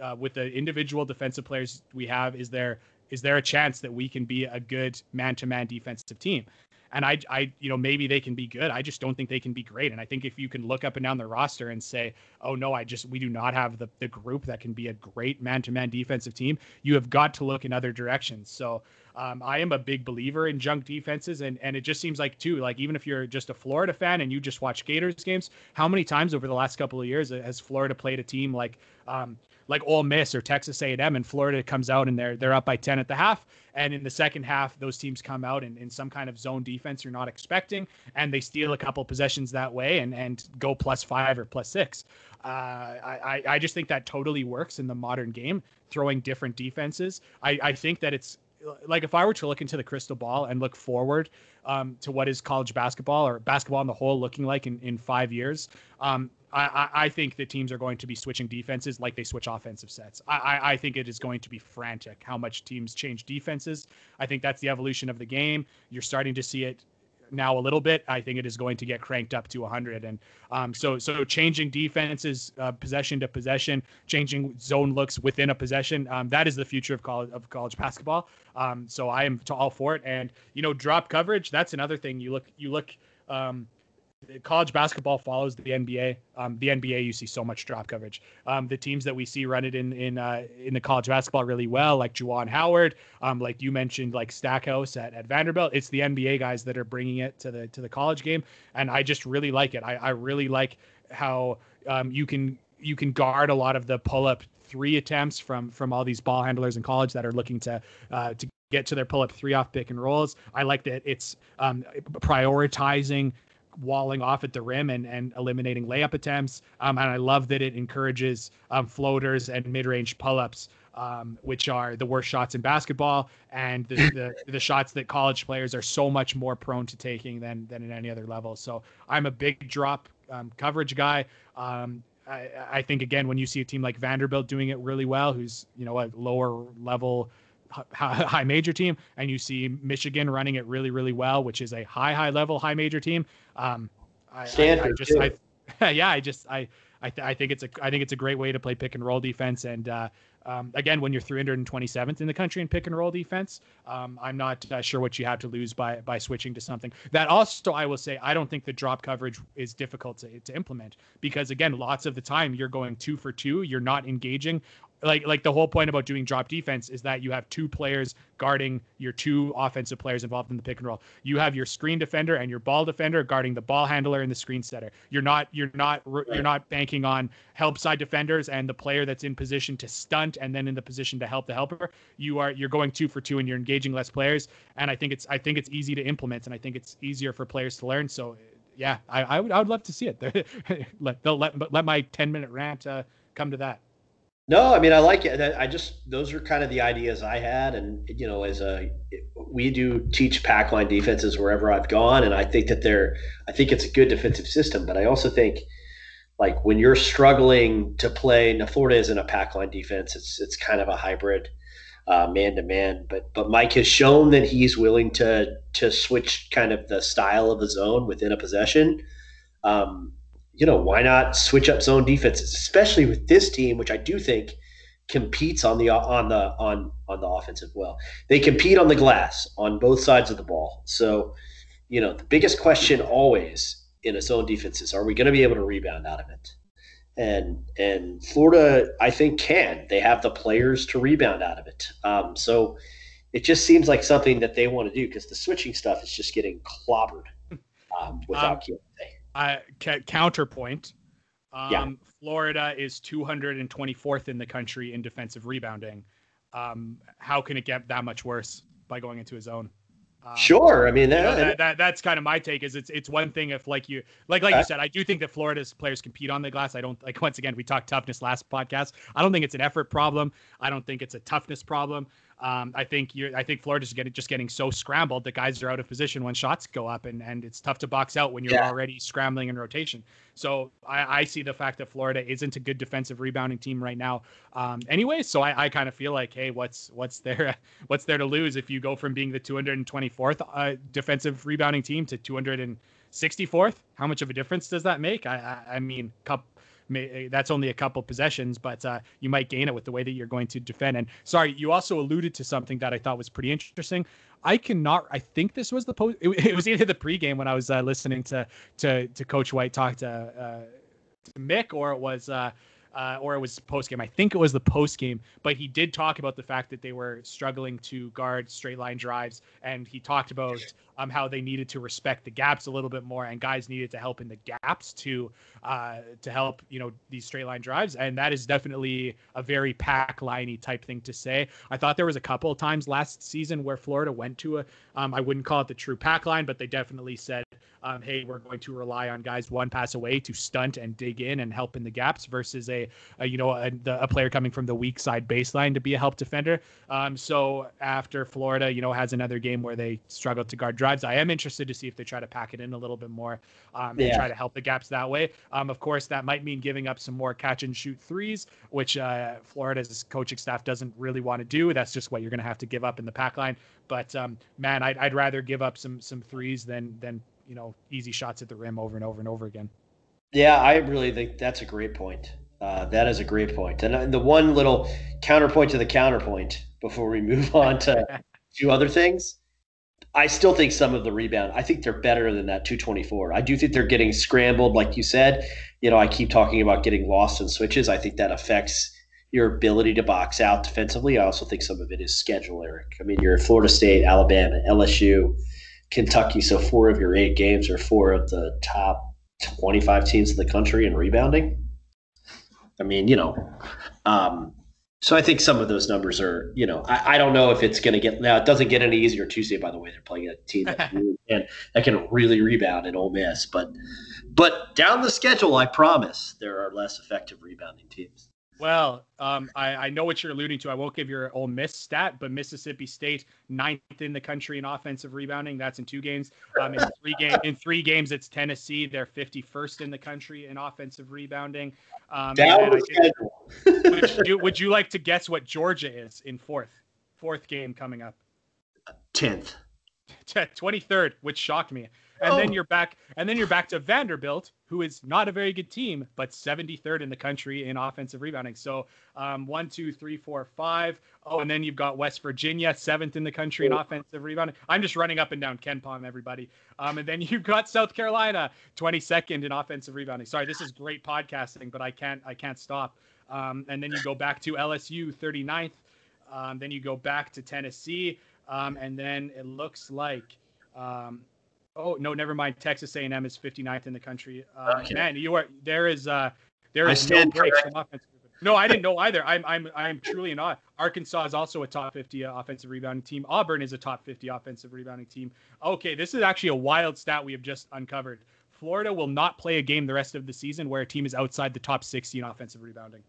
uh, with the individual defensive players we have, is there is there a chance that we can be a good man-to-man defensive team? And I, I, you know, maybe they can be good. I just don't think they can be great. And I think if you can look up and down the roster and say, oh, no, I just we do not have the, the group that can be a great man-to-man defensive team, you have got to look in other directions. So um, I am a big believer in junk defenses. And, and it just seems like, too, like even if you're just a Florida fan and you just watch Gators games, how many times over the last couple of years has Florida played a team like um, like Ole Miss or Texas A and M, and Florida comes out and they're they're up by ten at the half? And in the second half, those teams come out in, in some kind of zone defense you're not expecting, and they steal a couple possessions that way and, and go plus five or plus six. Uh, I, I just think that totally works in the modern game, throwing different defenses. I, I think that it's like if I were to look into the crystal ball and look forward um, to what is college basketball or basketball on the whole looking like in, in five years, um, I, I think the teams are going to be switching defenses like they switch offensive sets. I, I think it is going to be frantic how much teams change defenses. I think that's the evolution of the game. You're starting to see it now a little bit. I think it is going to get cranked up to one hundred. And um, so so changing defenses, uh, possession to possession, changing zone looks within a possession, um, that is the future of college, of college basketball. Um, so I am all for it. And, you know, drop coverage, that's another thing. You look, you look um, – college basketball follows the N B A. Um, the N B A, you see so much drop coverage. Um, the teams that we see run it in in uh, in the college basketball really well, like Juwan Howard, um, like you mentioned, like Stackhouse at, at Vanderbilt. It's the N B A guys that are bringing it to the to the college game, and I just really like it. I, I really like how um, you can you can guard a lot of the pull up three attempts from from all these ball handlers in college that are looking to uh, to get to their pull up three off pick and rolls. I like that it's um, prioritizing walling off at the rim and, and eliminating layup attempts. Um, and I love that it encourages um, floaters and mid-range pull-ups, um, which are the worst shots in basketball, and the, the the shots that college players are so much more prone to taking than than at any other level. So I'm a big drop um, coverage guy. Um, I, I think, again, when you see a team like Vanderbilt doing it really well, who's, you know, a lower level high major team, and you see Michigan running it really, really well, which is a high, high level, high major team. Um, I, I, I just, I, yeah, I just, I, I, th- I think it's a, I think it's a great way to play pick and roll defense. And uh, um, again, when you're three hundred twenty-seventh in the country in pick and roll defense, um, I'm not uh, sure what you have to lose by, by switching to something that also, I will say, I don't think the drop coverage is difficult to, to implement, because again, lots of the time you're going two for two, you're not engaging. Like like the whole point about doing drop defense is that you have two players guarding your two offensive players involved in the pick and roll. You have your screen defender and your ball defender guarding the ball handler and the screen setter. You're not you're not you're not banking on help side defenders and the player that's in position to stunt and then in the position to help the helper. You are you're going two for two and you're engaging less players. And I think it's I think it's easy to implement, and I think it's easier for players to learn. So yeah, I, I would I would love to see it. let they'll let let my ten minute rant uh, come to that. No, I mean, I like it. I just, those are kind of the ideas I had. And, you know, as a, we do teach pack line defenses wherever I've gone. And I think that they're, I think it's a good defensive system, but I also think like when you're struggling to play, now Florida isn't a pack line defense. It's, it's kind of a hybrid uh, man to man, but, but Mike has shown that he's willing to, to switch kind of the style of the zone within a possession. Um, You know, why not switch up zone defenses, especially with this team, which I do think competes on the on the on on the offensive well. They compete on the glass on both sides of the ball. So, you know, the biggest question always in a zone defense is, are we going to be able to rebound out of it? And and Florida, I think, can. They have the players to rebound out of it. Um, so it just seems like something that they want to do, because the switching stuff is just getting clobbered um, without um, Keyontae. Uh, c- counterpoint, um, yeah. Florida is two hundred twenty-fourth in the country in defensive rebounding. Um, how can it get that much worse by going into a zone? Um, sure. I mean, that, you know, that, that that's kind of my take is it's, it's one thing if like you, like, like uh, you said, I do think that Florida's players compete on the glass. I don't like, once again, we talked toughness last podcast. I don't think it's an effort problem. I don't think it's a toughness problem. Um, I think you're, I think Florida's getting, just getting so scrambled that guys are out of position when shots go up, and, and it's tough to box out when you're yeah. already scrambling in rotation. So I, I see the fact that Florida isn't a good defensive rebounding team right now. Um, anyway, so I, I kind of feel like, hey, what's, what's there, what's there to lose if you go from being the two hundred twenty-fourth uh, defensive rebounding team to two hundred sixty-fourth? How much of a difference does that make? I, I, I mean, cup. May, that's only a couple possessions, but uh, you might gain it with the way that you're going to defend. And sorry, you also alluded to something that I thought was pretty interesting. I cannot, I think this was the post, it, it was either the pregame when I was uh, listening to, to, to Coach White talk to, uh, to Mick, or it was, uh, uh, or it was postgame. I think it was the postgame, but he did talk about the fact that they were struggling to guard straight line drives. And he talked about um, how they needed to respect the gaps a little bit more, and guys needed to help in the gaps to, uh, to help, you know, these straight line drives. And that is definitely a very pack liney type thing to say. I thought there was a couple of times last season where Florida went to a, um, I wouldn't call it the true pack line, but they definitely said, Um, hey, we're going to rely on guys one pass away to stunt and dig in and help in the gaps versus a, a you know, a, a player coming from the weak side baseline to be a help defender. Um, so after Florida, you know, has another game where they struggle to guard drives, I am interested to see if they try to pack it in a little bit more um, yeah. and try to help the gaps that way. Um, of course, that might mean giving up some more catch and shoot threes, which uh, Florida's coaching staff doesn't really want to do. That's just what you're going to have to give up in the pack line. But um, man, I'd, I'd rather give up some some threes than than. you know, easy shots at the rim over and over and over again. Yeah, I really think that's a great point. Uh, that is a great point. And the one little counterpoint to the counterpoint before we move on to two other things, I still think some of the rebound, I think they're better than that two twenty-four. I do think they're getting scrambled. Like you said, you know, I keep talking about getting lost in switches. I think that affects your ability to box out defensively. I also think some of it is schedule, Eric. I mean, you're at Florida State, Alabama, L S U, Kentucky, so four of your eight games are four of the top twenty-five teams in the country in rebounding. I mean, you know, um, so I think some of those numbers are, you know, I, I don't know if it's going to get – now it doesn't get any easier Tuesday, by the way. They're playing a team that, really can, that can really rebound at Ole Miss. But, but down the schedule, I promise, there are less effective rebounding teams. Well, um, I, I know what you're alluding to. I won't give your Ole Miss stat, but Mississippi State ninth in the country in offensive rebounding. That's in two games. Um, in three game, in three games, it's Tennessee. They're fifty-first in the country in offensive rebounding. Um, Down the schedule. Would you, would you like to guess what Georgia is in fourth? Fourth game coming up. Tenth. twenty-third, which shocked me. And oh. then you're back. And then you're back to Vanderbilt, who is not a very good team, but seventy-third in the country in offensive rebounding. So um, one, two, three, four, five. Oh, and then you've got West Virginia, seventh in the country in offensive rebounding. I'm just running up and down KenPom, everybody. Um, and then you've got South Carolina, twenty-second in offensive rebounding. Sorry, this is great podcasting, but I can't. I can't stop. Um, and then you go back to L S U, thirty-ninth. Um, then you go back to Tennessee, um, and then it looks like. Um, Oh, no, never mind. Texas A and M is fifty-ninth in the country. Uh, okay. Man, you are there is uh, there is no breaks from offensive. No, I didn't know either. I'm I'm I'm truly in awe. Arkansas is also a top fifty offensive rebounding team. Auburn is a top fifty offensive rebounding team. Okay, this is actually a wild stat we have just uncovered. Florida will not play a game the rest of the season where a team is outside the top sixty in offensive rebounding.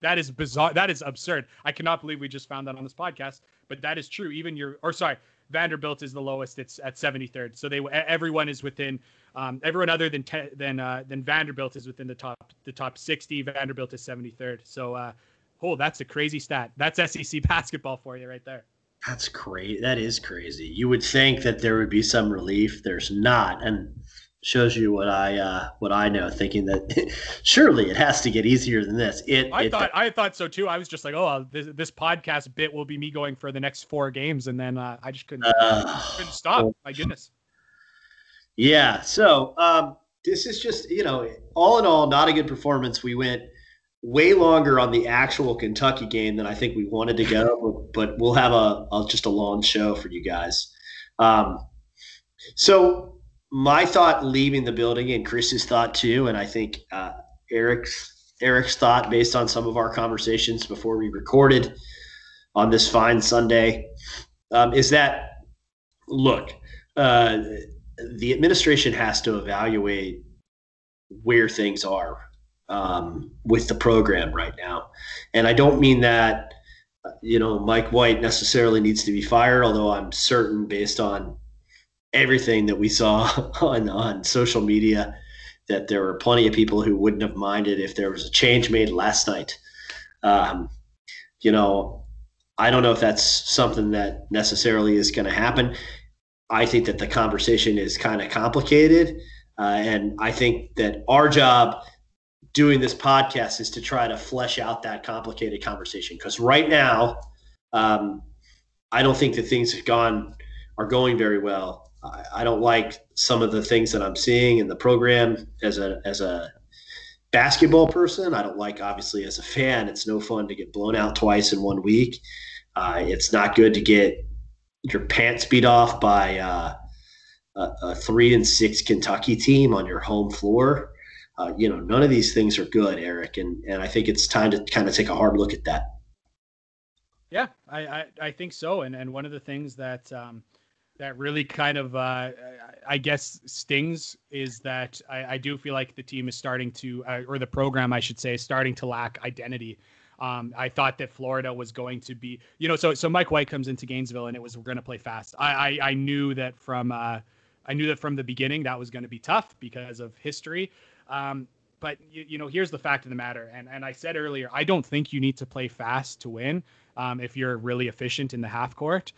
That is bizarre. That is absurd. I cannot believe we just found that on this podcast, but that is true. Even your or sorry. Vanderbilt is the lowest. It's at seventy-third. So they everyone is within um, everyone other than te- than uh, than Vanderbilt is within the top the top sixty. Vanderbilt is seventy-third. So uh, oh, that's a crazy stat. That's S E C basketball for you right there. That's crazy. That is crazy. You would think that there would be some relief. There's not, and shows you what I uh, what I know. Thinking that surely it has to get easier than this. It. I it, thought I thought so too. I was just like, oh, this, this podcast bit will be me going for the next four games, and then uh, I just couldn't uh, couldn't stop. Oh. My goodness. Yeah. So um, this is just you know, all in all, not a good performance. We went way longer on the actual Kentucky game than I think we wanted to go, but we'll have a, a just a long show for you guys. Um, so my thought leaving the building, and Chris's thought too, and I think uh, Eric's Eric's thought based on some of our conversations before we recorded on this fine Sunday, um, is that look, uh, the administration has to evaluate where things are. Um, with the program right now. And I don't mean that you know, Mike White necessarily needs to be fired, although I'm certain based on everything that we saw on, on social media that there were plenty of people who wouldn't have minded if there was a change made last night. Um, you know, I don't know if that's something that necessarily is going to happen. I think that the conversation is kind of complicated. Uh, and I think that our job doing this podcast is to try to flesh out that complicated conversation. Because right now, um, I don't think that things have gone are going very well. I, I don't like some of the things that I'm seeing in the program as a as a basketball person. I don't like, obviously, as a fan. It's no fun to get blown out twice in one week. Uh, it's not good to get your pants beat off by uh, a, a three and six Kentucky team on your home floor. Uh, you know, none of these things are good, Eric, and and I think it's time to kind of take a hard look at that. Yeah, I I, I think so, and and one of the things that um, that really kind of uh, I guess stings is that I, I do feel like the team is starting to, uh, or the program I should say, is starting to lack identity. Um, I thought that Florida was going to be, you know, so so Mike White comes into Gainesville and it was we're going to play fast. I I, I knew that from uh, I knew that from the beginning that was going to be tough because of history. Um, but you, you know, here's the fact of the matter. And, and I said earlier, I don't think you need to play fast to win, um, if you're really efficient in the half court,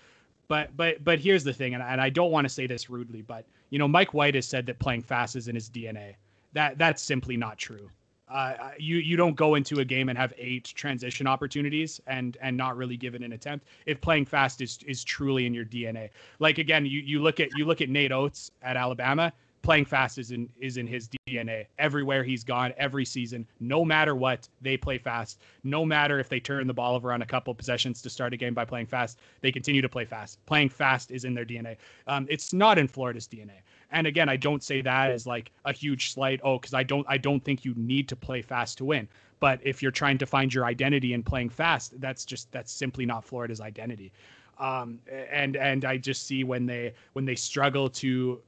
but, but, but here's the thing. And, and I don't want to say this rudely, but you know, Mike White has said that playing fast is in his D N A. That that's simply not true. Uh, you, you don't go into a game and have eight transition opportunities and, and not really give it an attempt. If playing fast is, is truly in your D N A, like, again, you, you look at, you look at Nate Oates at Alabama. Playing fast is in is in his D N A. Everywhere he's gone, every season, no matter what, they play fast. No matter if they turn the ball over on a couple possessions to start a game by playing fast, they continue to play fast. Playing fast is in their D N A. Um, it's not in Florida's D N A. And again, I don't say that as like a huge slight, oh, because I don't I don't think you need to play fast to win. But if you're trying to find your identity in playing fast, that's just that's simply not Florida's identity. Um, and and I just see when they when they struggle to.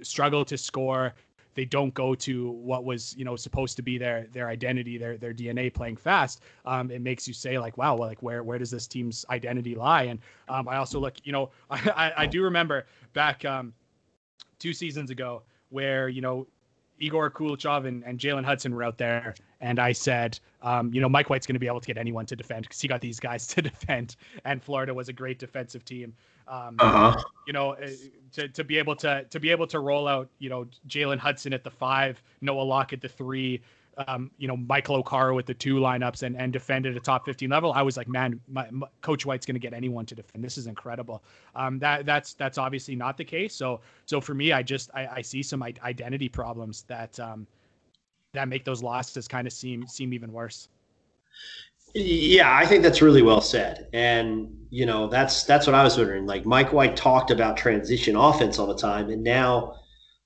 struggle to score, they don't go to what was, you know, supposed to be their their identity, their their D N A, playing fast. Um, it makes you say like, wow, well, like where where does this team's identity lie? And um, I also look, you know, I, I, I do remember back um, two seasons ago where, you know, Igor Kulichov and, and Jalen Hudson were out there. And I said, um, you know, Mike White's going to be able to get anyone to defend because he got these guys to defend. And Florida was a great defensive team. Um, uh-huh. You know, to, to be able to to be able to roll out, you know, Jalen Hudson at the five, Noah Locke at the three, um, you know, Michael Okaro at the two lineups and, and defend at a top fifteen level. I was like, man, my, my, Coach White's going to get anyone to defend. This is incredible. Um, that that's that's obviously not the case. So so for me, I just I, I see some identity problems that um, that make those losses kind of seem seem even worse. Yeah, I think that's really well said. And, you know, that's that's what I was wondering. Like Mike White talked about transition offense all the time. And now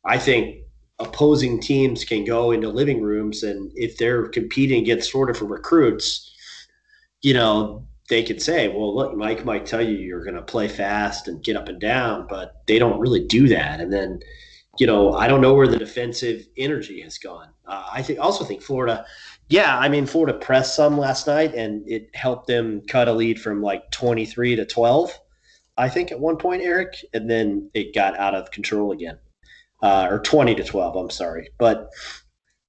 I think opposing teams can go into living rooms and if they're competing against Florida for recruits, you know, they could say, well, look, Mike might tell you you're going to play fast and get up and down, but they don't really do that. And then, you know, I don't know where the defensive energy has gone. Uh, I think also think Florida, yeah, I mean, Florida pressed some last night, and it helped them cut a lead from like twenty-three to twelve, I think, at one point, Eric, and then it got out of control again, uh, or twenty to twelve, I'm sorry. But,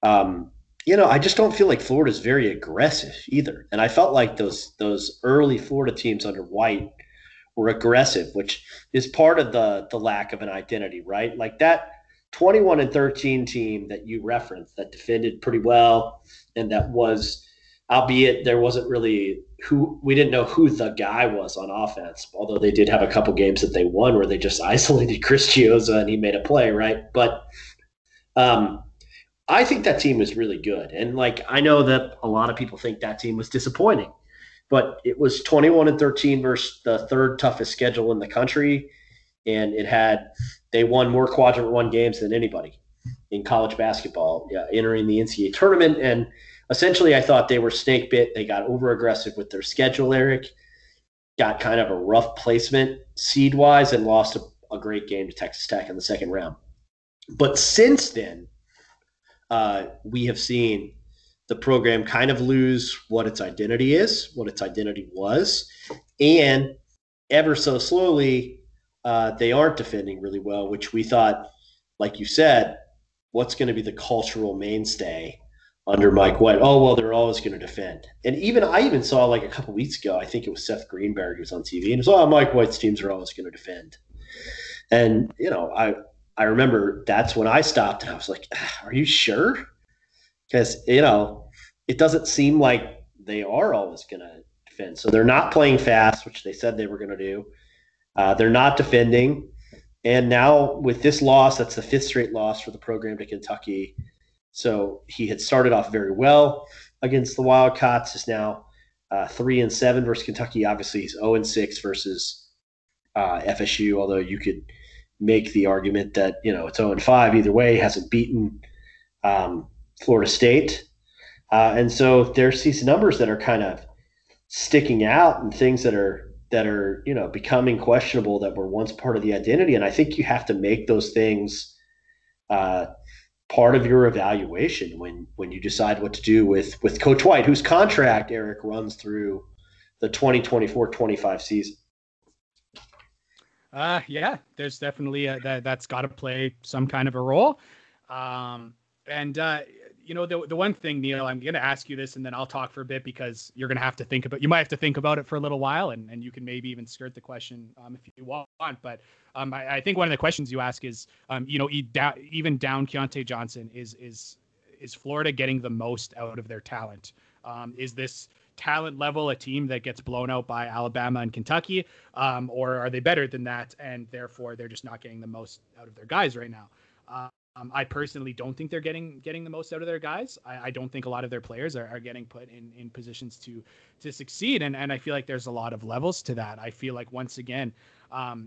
um, you know, I just don't feel like Florida's very aggressive either. And I felt like those those early Florida teams under White were aggressive, which is part of the the lack of an identity, right? Like that twenty-one and thirteen team that you referenced that defended pretty well and that was, albeit there wasn't really who we didn't know who the guy was on offense, although they did have a couple games that they won where they just isolated Chris Chioza and he made a play, right? But um, I think that team was really good. And like I know that a lot of people think that team was disappointing, but it was twenty-one and thirteen versus the third toughest schedule in the country. And it had, they won more quadrant one games than anybody in college basketball, yeah, entering the N C A A tournament. And essentially I thought they were snake bit. They got over aggressive with their schedule, Eric, got kind of a rough placement seed wise and lost a, a great game to Texas Tech in the second round. But since then, uh, we have seen the program kind of lose what its identity is, what its identity was, and ever so slowly, uh, they aren't defending really well, which we thought, like you said, what's going to be the cultural mainstay under Mike White? Oh, well, they're always going to defend. And even I even saw like a couple weeks ago, I think it was Seth Greenberg who was on T V, and it was, oh, Mike White's teams are always going to defend. And, you know, I I remember that's when I stopped and I was like, are you sure? Because, you know, it doesn't seem like they are always going to defend. So they're not playing fast, which they said they were going to do. Uh, they're not defending. And now with this loss, that's the fifth straight loss for the program to Kentucky. So he had started off very well against the Wildcats. Is now uh, three and seven versus Kentucky. Obviously, he's zero and six versus uh, F S U. Although you could make the argument that, you know, it's zero and five either way. He hasn't beaten um, Florida State, uh, and so there's these numbers that are kind of sticking out and things that are that are you know becoming questionable that were once part of the identity. And I think you have to make those things Uh, part of your evaluation when, when you decide what to do with, with Coach White, whose contract, Eric, runs through the twenty twenty-four twenty-five season. Uh, yeah, there's definitely a, that, that's got to play some kind of a role. Um, and, uh, you know, the the one thing, Neil, I'm going to ask you this and then I'll talk for a bit because you're going to have to think about, you might have to think about it for a little while, and, and you can maybe even skirt the question um, if you want. But um, I, I think one of the questions you ask is, um, you know, even down Keyontae Johnson, is, is, is Florida getting the most out of their talent? Um, is this talent level a team that gets blown out by Alabama and Kentucky? Um, or are they better than that? And therefore they're just not getting the most out of their guys right now. Uh, Um, I personally don't think they're getting getting the most out of their guys. I, I don't think a lot of their players are, are getting put in, in positions to to succeed. And, and I feel like there's a lot of levels to that. I feel like, once again, um,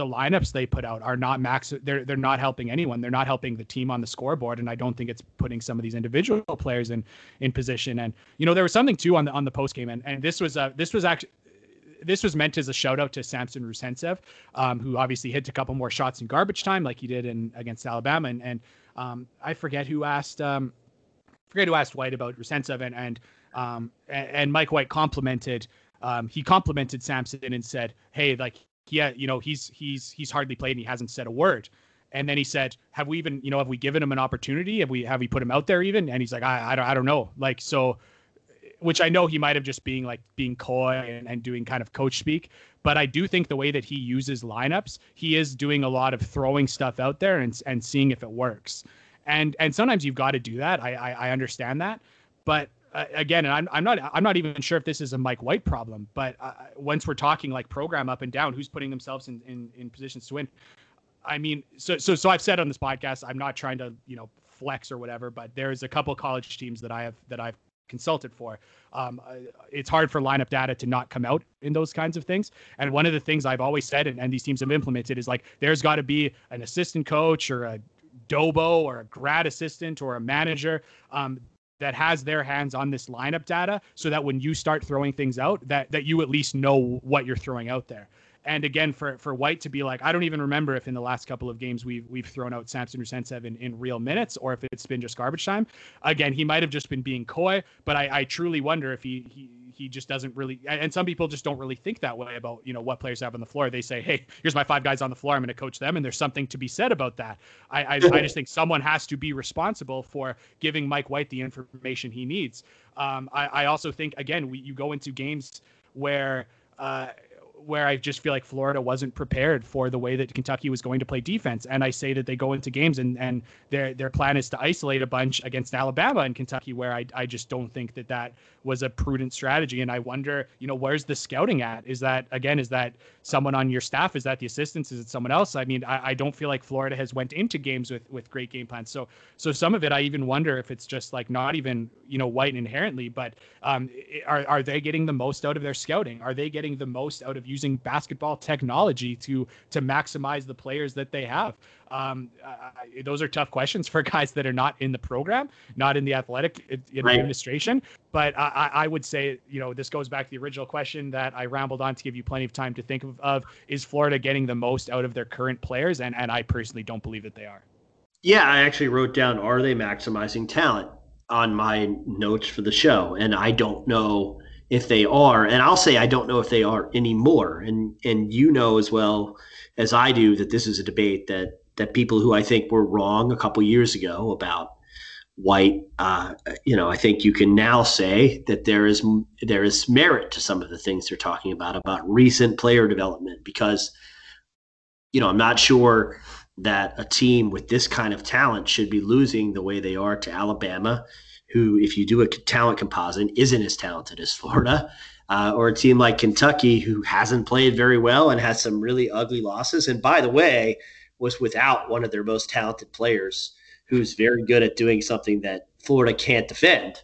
the lineups they put out are not max. They're, they're not helping anyone. They're not helping the team on the scoreboard. And I don't think it's putting some of these individual players in, in position. And, you know, there was something, too, on the on the postgame. And, and this was uh, this was actually. This was meant as a shout out to Samson Ruzhentsev, um, who obviously hit a couple more shots in garbage time like he did in against Alabama. And, and um, I forget who asked, um, forget who asked White about Ruzhentsev, and, and, um, and Mike White complimented, um, he complimented Samson and said, hey, like, yeah, you know, he's, he's, he's hardly played and he hasn't said a word. And then he said, have we even, you know, have we given him an opportunity? Have we, have we put him out there even? And he's like, I, I don't, I don't know. Like, so, which I know he might have just being like being coy and, and doing kind of coach speak. But I do think the way that he uses lineups, he is doing a lot of throwing stuff out there and and seeing if it works. And and sometimes you've got to do that. I I, I understand that. But uh, again, and I'm I'm not I'm not even sure if this is a Mike White problem. But uh, once we're talking like program up and down, who's putting themselves in, in, in positions to win? I mean, so so so I've said on this podcast, I'm not trying to you know flex or whatever. But there's a couple college teams that I have that I've consulted for. Um, it's hard for lineup data to not come out in those kinds of things. And one of the things I've always said, and, and these teams have implemented, is like, there's got to be an assistant coach or a dobo or a grad assistant or a manager um, that has their hands on this lineup data so that when you start throwing things out, that, that you at least know what you're throwing out there. And again, for, for White to be like, I don't even remember if in the last couple of games we've we've thrown out Samson Ruzhentsev in, in real minutes or if it's been just garbage time. Again, he might have just been being coy, but I, I truly wonder if he, he he just doesn't really. And some people just don't really think that way about, you know, what players have on the floor. They say, hey, here's my five guys on the floor. I'm going to coach them. And there's something to be said about that. I I, I just think someone has to be responsible for giving Mike White the information he needs. Um, I, I also think, again, we, you go into games where uh, – where I just feel like Florida wasn't prepared for the way that Kentucky was going to play defense. And I say that they go into games and, and their, their plan is to isolate a bunch against Alabama and Kentucky, where I, I just don't think that that was a prudent strategy. And I wonder, you know, where's the scouting at? Is that, again, is that someone on your staff? Is that the assistants? Is it someone else? I mean, I, I don't feel like Florida has went into games with, with great game plans. So, so some of it, I even wonder if it's just like not even, you know, White inherently, but um, are, are they getting the most out of their scouting? Are they getting the most out of you using basketball technology to to maximize the players that they have? Um, I, those are tough questions for guys that are not in the program, not in the athletic administration. Right. But I, I would say, you know, this goes back to the original question that I rambled on to give you plenty of time to think of, of is Florida getting the most out of their current players? And, and I personally don't believe that they are. Yeah, I actually wrote down, are they maximizing talent? on my notes for the show, and I don't know if they are. And I'll say I don't know if they are anymore. And and you know as well as I do that this is a debate that that people who I think were wrong a couple years ago about White, uh, you know, I think you can now say that there is there is merit to some of the things they're talking about about recent player development, because, you know, I'm not sure that a team with this kind of talent should be losing the way they are to Alabama, who, if you do a talent composite, isn't as talented as Florida, uh, or a team like Kentucky, who hasn't played very well and has some really ugly losses. And by the way, was without one of their most talented players, who's very good at doing something that Florida can't defend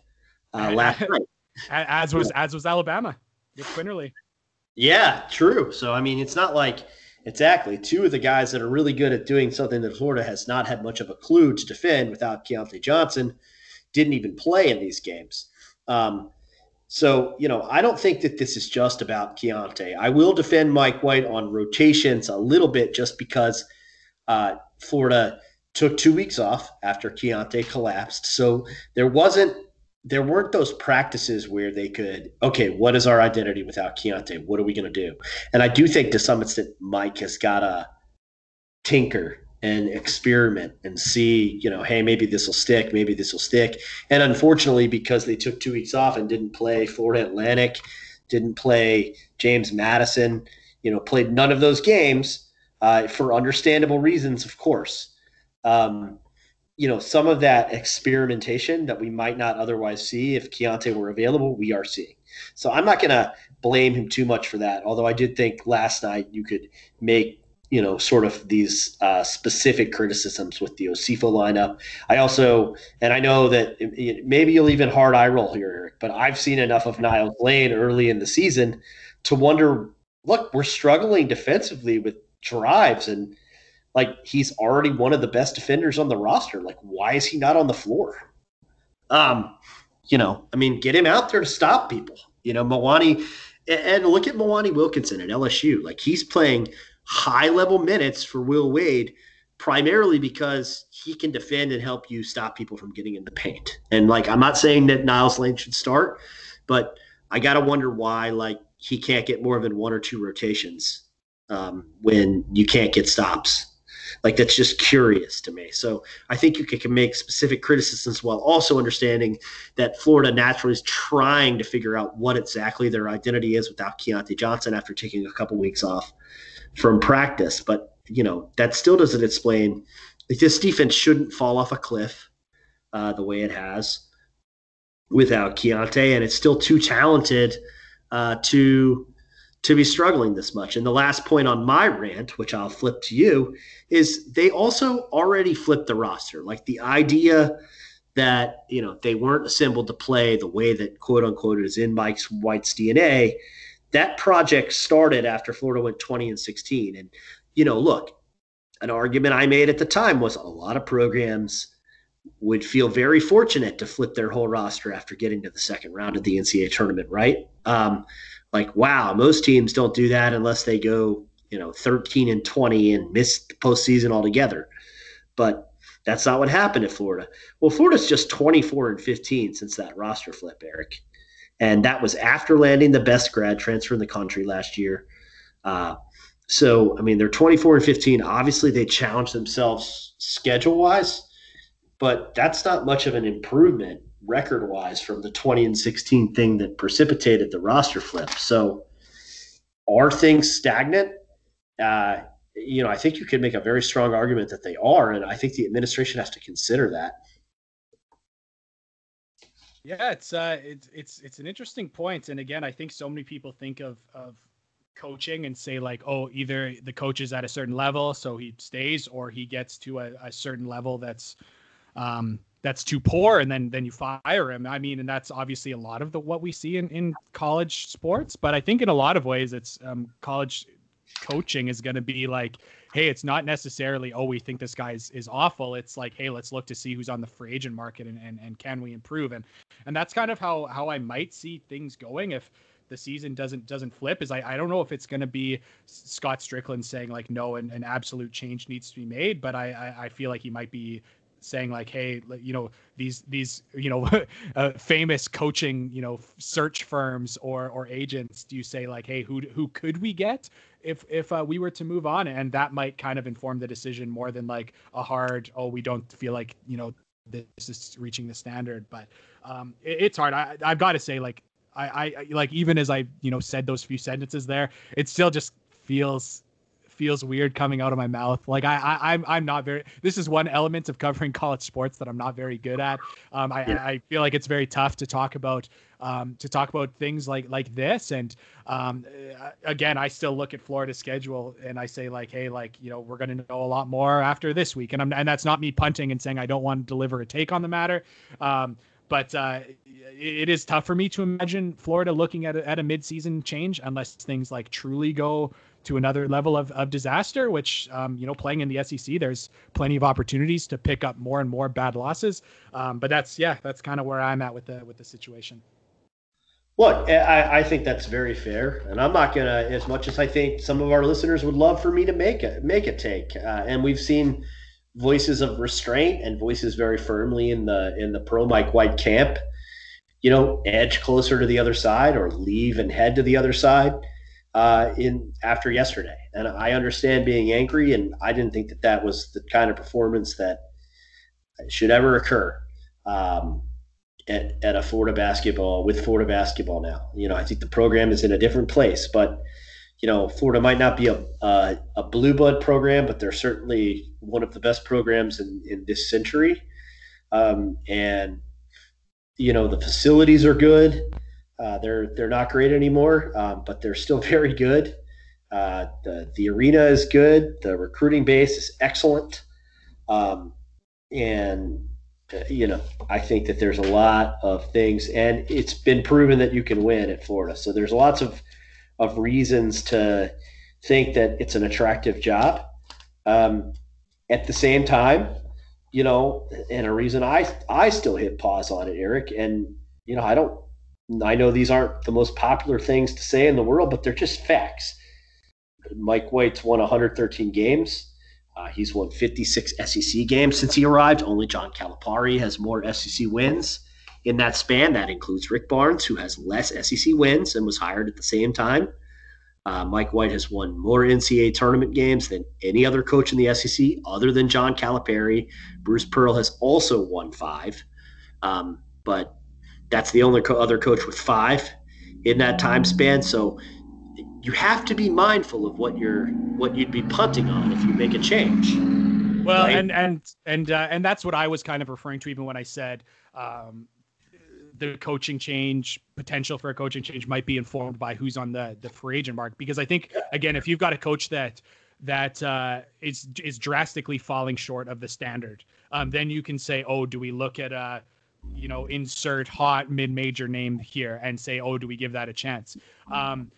uh, last night. As was as was Alabama with Quinterly. Yeah, true. So, I mean, it's not like exactly two of the guys that are really good at doing something that Florida has not had much of a clue to defend without Keyontae Johnson didn't even play in these games. Um, so, you know, I don't think that this is just about Keyontae. I will defend Mike White on rotations a little bit just because uh, Florida – took two weeks off after Keyontae collapsed. So there wasn't, there weren't those practices where they could, okay, what is our identity without Keyontae? What are we going to do? And I do think to some extent Mike has got to tinker and experiment and see, you know, hey, maybe this will stick, maybe this will stick. And unfortunately, because they took two weeks off and didn't play Florida Atlantic, didn't play James Madison, you know, played none of those games uh, for understandable reasons, of course. Um, you know, some of that experimentation that we might not otherwise see if Keyontae were available, we are seeing. So I'm not going to blame him too much for that. Although I did think last night you could make, you know, sort of these uh, specific criticisms with the Osifo lineup. I also, and I know that it, it, maybe you'll even hard eye roll here, Eric, but I've seen enough of Niels Lane early in the season to wonder, look, we're struggling defensively with drives and, like, he's already one of the best defenders on the roster. Like, why is he not on the floor? Um, you know, I mean, get him out there to stop people. You know, Mawani – and look at Mawani Wilkinson at L S U. Like, he's playing high-level minutes for Will Wade primarily because he can defend and help you stop people from getting in the paint. And, like, I'm not saying that Niles Lane should start, but I got to wonder why, like, he can't get more than one or two rotations um, when you can't get stops. Like, that's just curious to me. So I think you can make specific criticisms while also understanding that Florida naturally is trying to figure out what exactly their identity is without Keyontae Johnson after taking a couple weeks off from practice. But, you know, that still doesn't explain like, this defense shouldn't fall off a cliff uh, the way it has without Keyontae, and it's still too talented uh, to – to be struggling this much. And the last point on my rant, which I'll flip to you, is they also already flipped the roster. Like the idea that, you know, they weren't assembled to play the way that quote unquote is in Mike White's D N A, that project started after Florida went twenty and sixteen. And, you know, look, an argument I made at the time was a lot of programs would feel very fortunate to flip their whole roster after getting to the second round of the N C A A tournament, right? Um, Like, wow, most teams don't do that unless they go, you know, thirteen and twenty and miss the postseason altogether. But that's not what happened at Florida. Well, Florida's just twenty-four and fifteen since that roster flip, Eric. And that was after landing the best grad transfer in the country last year. Uh, so, I mean, they're twenty-four and fifteen. Obviously, they challenged themselves schedule-wise, but that's not much of an improvement record-wise from the twenty and sixteen thing that precipitated the roster flip. So are things stagnant? Uh, you know, I think you could make a very strong argument that they are, and I think the administration has to consider that. Yeah, it's uh, it's it's it's an interesting point. And again, I think so many people think of of coaching and say like, oh, either the coach is at a certain level, so he stays, or he gets to a, a certain level that's um, – that's too poor, and then then you fire him. I mean, and that's obviously a lot of the what we see in, in college sports. But I think in a lot of ways, it's um, college coaching is going to be like, hey, it's not necessarily, oh, we think this guy is, is awful. It's like, hey, let's look to see who's on the free agent market and, and, and can we improve? And and that's kind of how how I might see things going if the season doesn't doesn't flip. Is I, I don't know if it's going to be Scott Strickland saying like, no, an, an absolute change needs to be made. But I, I, I feel like he might be saying like, hey, you know, these these, you know, uh, famous coaching, you know, search firms or or agents, do you say like, hey, who who could we get if if uh, we were to move on? And that might kind of inform the decision more than like a hard, oh, we don't feel like, you know, this is reaching the standard. But um, it, it's hard. I, I've got to say, like, I, I like even as I, you know, said those few sentences there, it still just feels feels weird coming out of my mouth. Like I, I I'm I'm not very. This is one element of covering college sports that I'm not very good at. Um, I, yeah. I feel like it's very tough to talk about um, to talk about things like like this. And um, again, I still look at Florida's schedule and I say like, hey, like, you know, we're going to know a lot more after this week. And I'm and that's not me punting and saying I don't want to deliver a take on the matter. Um, But uh, it is tough for me to imagine Florida looking at a, at a midseason change unless things like truly go to another level of, of disaster, which, um, you know, playing in the S E C, there's plenty of opportunities to pick up more and more bad losses. Um, but that's, yeah, that's kind of where I'm at with the with the situation. Look, I, I think that's very fair, and I'm not going to, as much as I think some of our listeners would love for me to make a, make a take. Uh, and we've seen voices of restraint and voices very firmly in the in the pro Mike White camp, you know, edge closer to the other side or leave and head to the other side uh, in after yesterday. And I understand being angry, and I didn't think that that was the kind of performance that should ever occur um, at, at a Florida basketball with Florida basketball now. You know, I think the program is in a different place, but you know, Florida might not be a uh, a blue blood program, but they're certainly one of the best programs in, in this century. Um, and you know, the facilities are good. Uh, they're they're not great anymore, um, but they're still very good. Uh, the the arena is good. The recruiting base is excellent. Um, and uh, you know, I think that there's a lot of things, and it's been proven that you can win at Florida. So there's lots of of reasons to think that it's an attractive job. Um, at the same time, you know, and a reason I, I still hit pause on it, Eric. And, you know, I don't, I know these aren't the most popular things to say in the world, but they're just facts. Mike White's won one hundred thirteen games. Uh, he's won fifty-six S E C games since he arrived. Only John Calipari has more S E C wins. In that span, that includes Rick Barnes, who has less S E C wins and was hired at the same time. Uh, Mike White has won more N C double A tournament games than any other coach in the S E C other than John Calipari. Bruce Pearl has also won five, um, but that's the only co- other coach with five in that time span. So you have to be mindful of what you're, what you'd be punting on if you make a change. Well, right? and and and uh, and that's what I was kind of referring to even when I said um, – the coaching change potential for a coaching change might be informed by who's on the, the free agent market. Because I think, again, if you've got a coach that, that uh, is, is drastically falling short of the standard, um, then you can say, oh, do we look at a, you know, insert hot mid-major name here and say, oh, do we give that a chance? Um,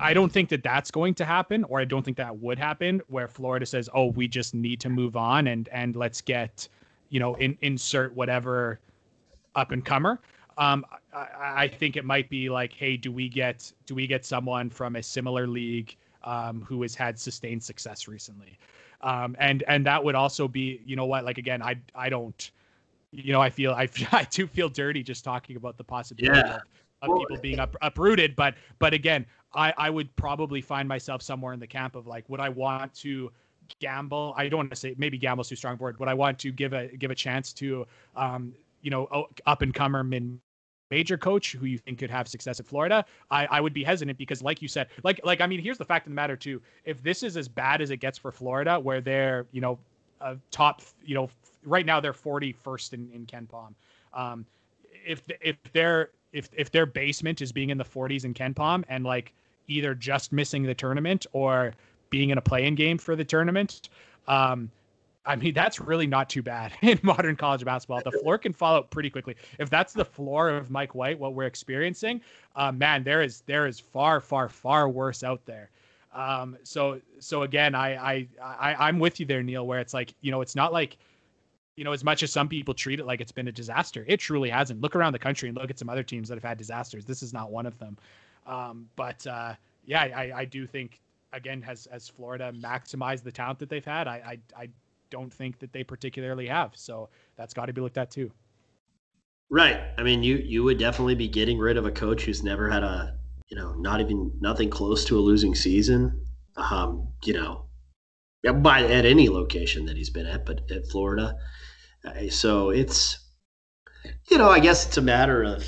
I don't think that that's going to happen, or I don't think that would happen where Florida says, oh, we just need to move on and, and let's get, you know, in, insert whatever up and comer. Um, I, I think it might be like, hey, do we get do we get someone from a similar league um, who has had sustained success recently, um, and and that would also be, you know what, like again, I I don't, you know, I feel I I do feel dirty just talking about the possibility yeah. of, of people being up, uprooted, but but again, I I would probably find myself somewhere in the camp of like, would I want to gamble? I don't want to say maybe gamble is too strong a word. Would I want to give a give a chance to um, you know, up and comer min major coach who you think could have success at Florida? I, I would be hesitant because like you said, like, like, I mean, here's the fact of the matter too. If this is as bad as it gets for Florida, where they're, you know, uh, top, you know, right now they're forty-first in, in KenPom. Um, if, if they're, if, if their basement is being in the forties in KenPom and like either just missing the tournament or being in a play-in game for the tournament, um, I mean, that's really not too bad in modern college basketball. The floor can fall out pretty quickly. If that's the floor of Mike White, what we're experiencing, uh, man, there is there is far, far, far worse out there. Um, so so again, I, I I I'm with you there, Neil, where it's like, you know, it's not like, you know, as much as some people treat it like it's been a disaster, it truly hasn't. Look around the country and look at some other teams that have had disasters. This is not one of them. Um, but uh, yeah, I, I do think, again, has as Florida maximized the talent that they've had, I I, I don't think that they particularly have. So that's got to be looked at too. Right. I mean, you you would definitely be getting rid of a coach who's never had a, you know, not even nothing close to a losing season, um, you know, by at any location that he's been at, but at Florida. Uh, so it's, you know, I guess it's a matter of,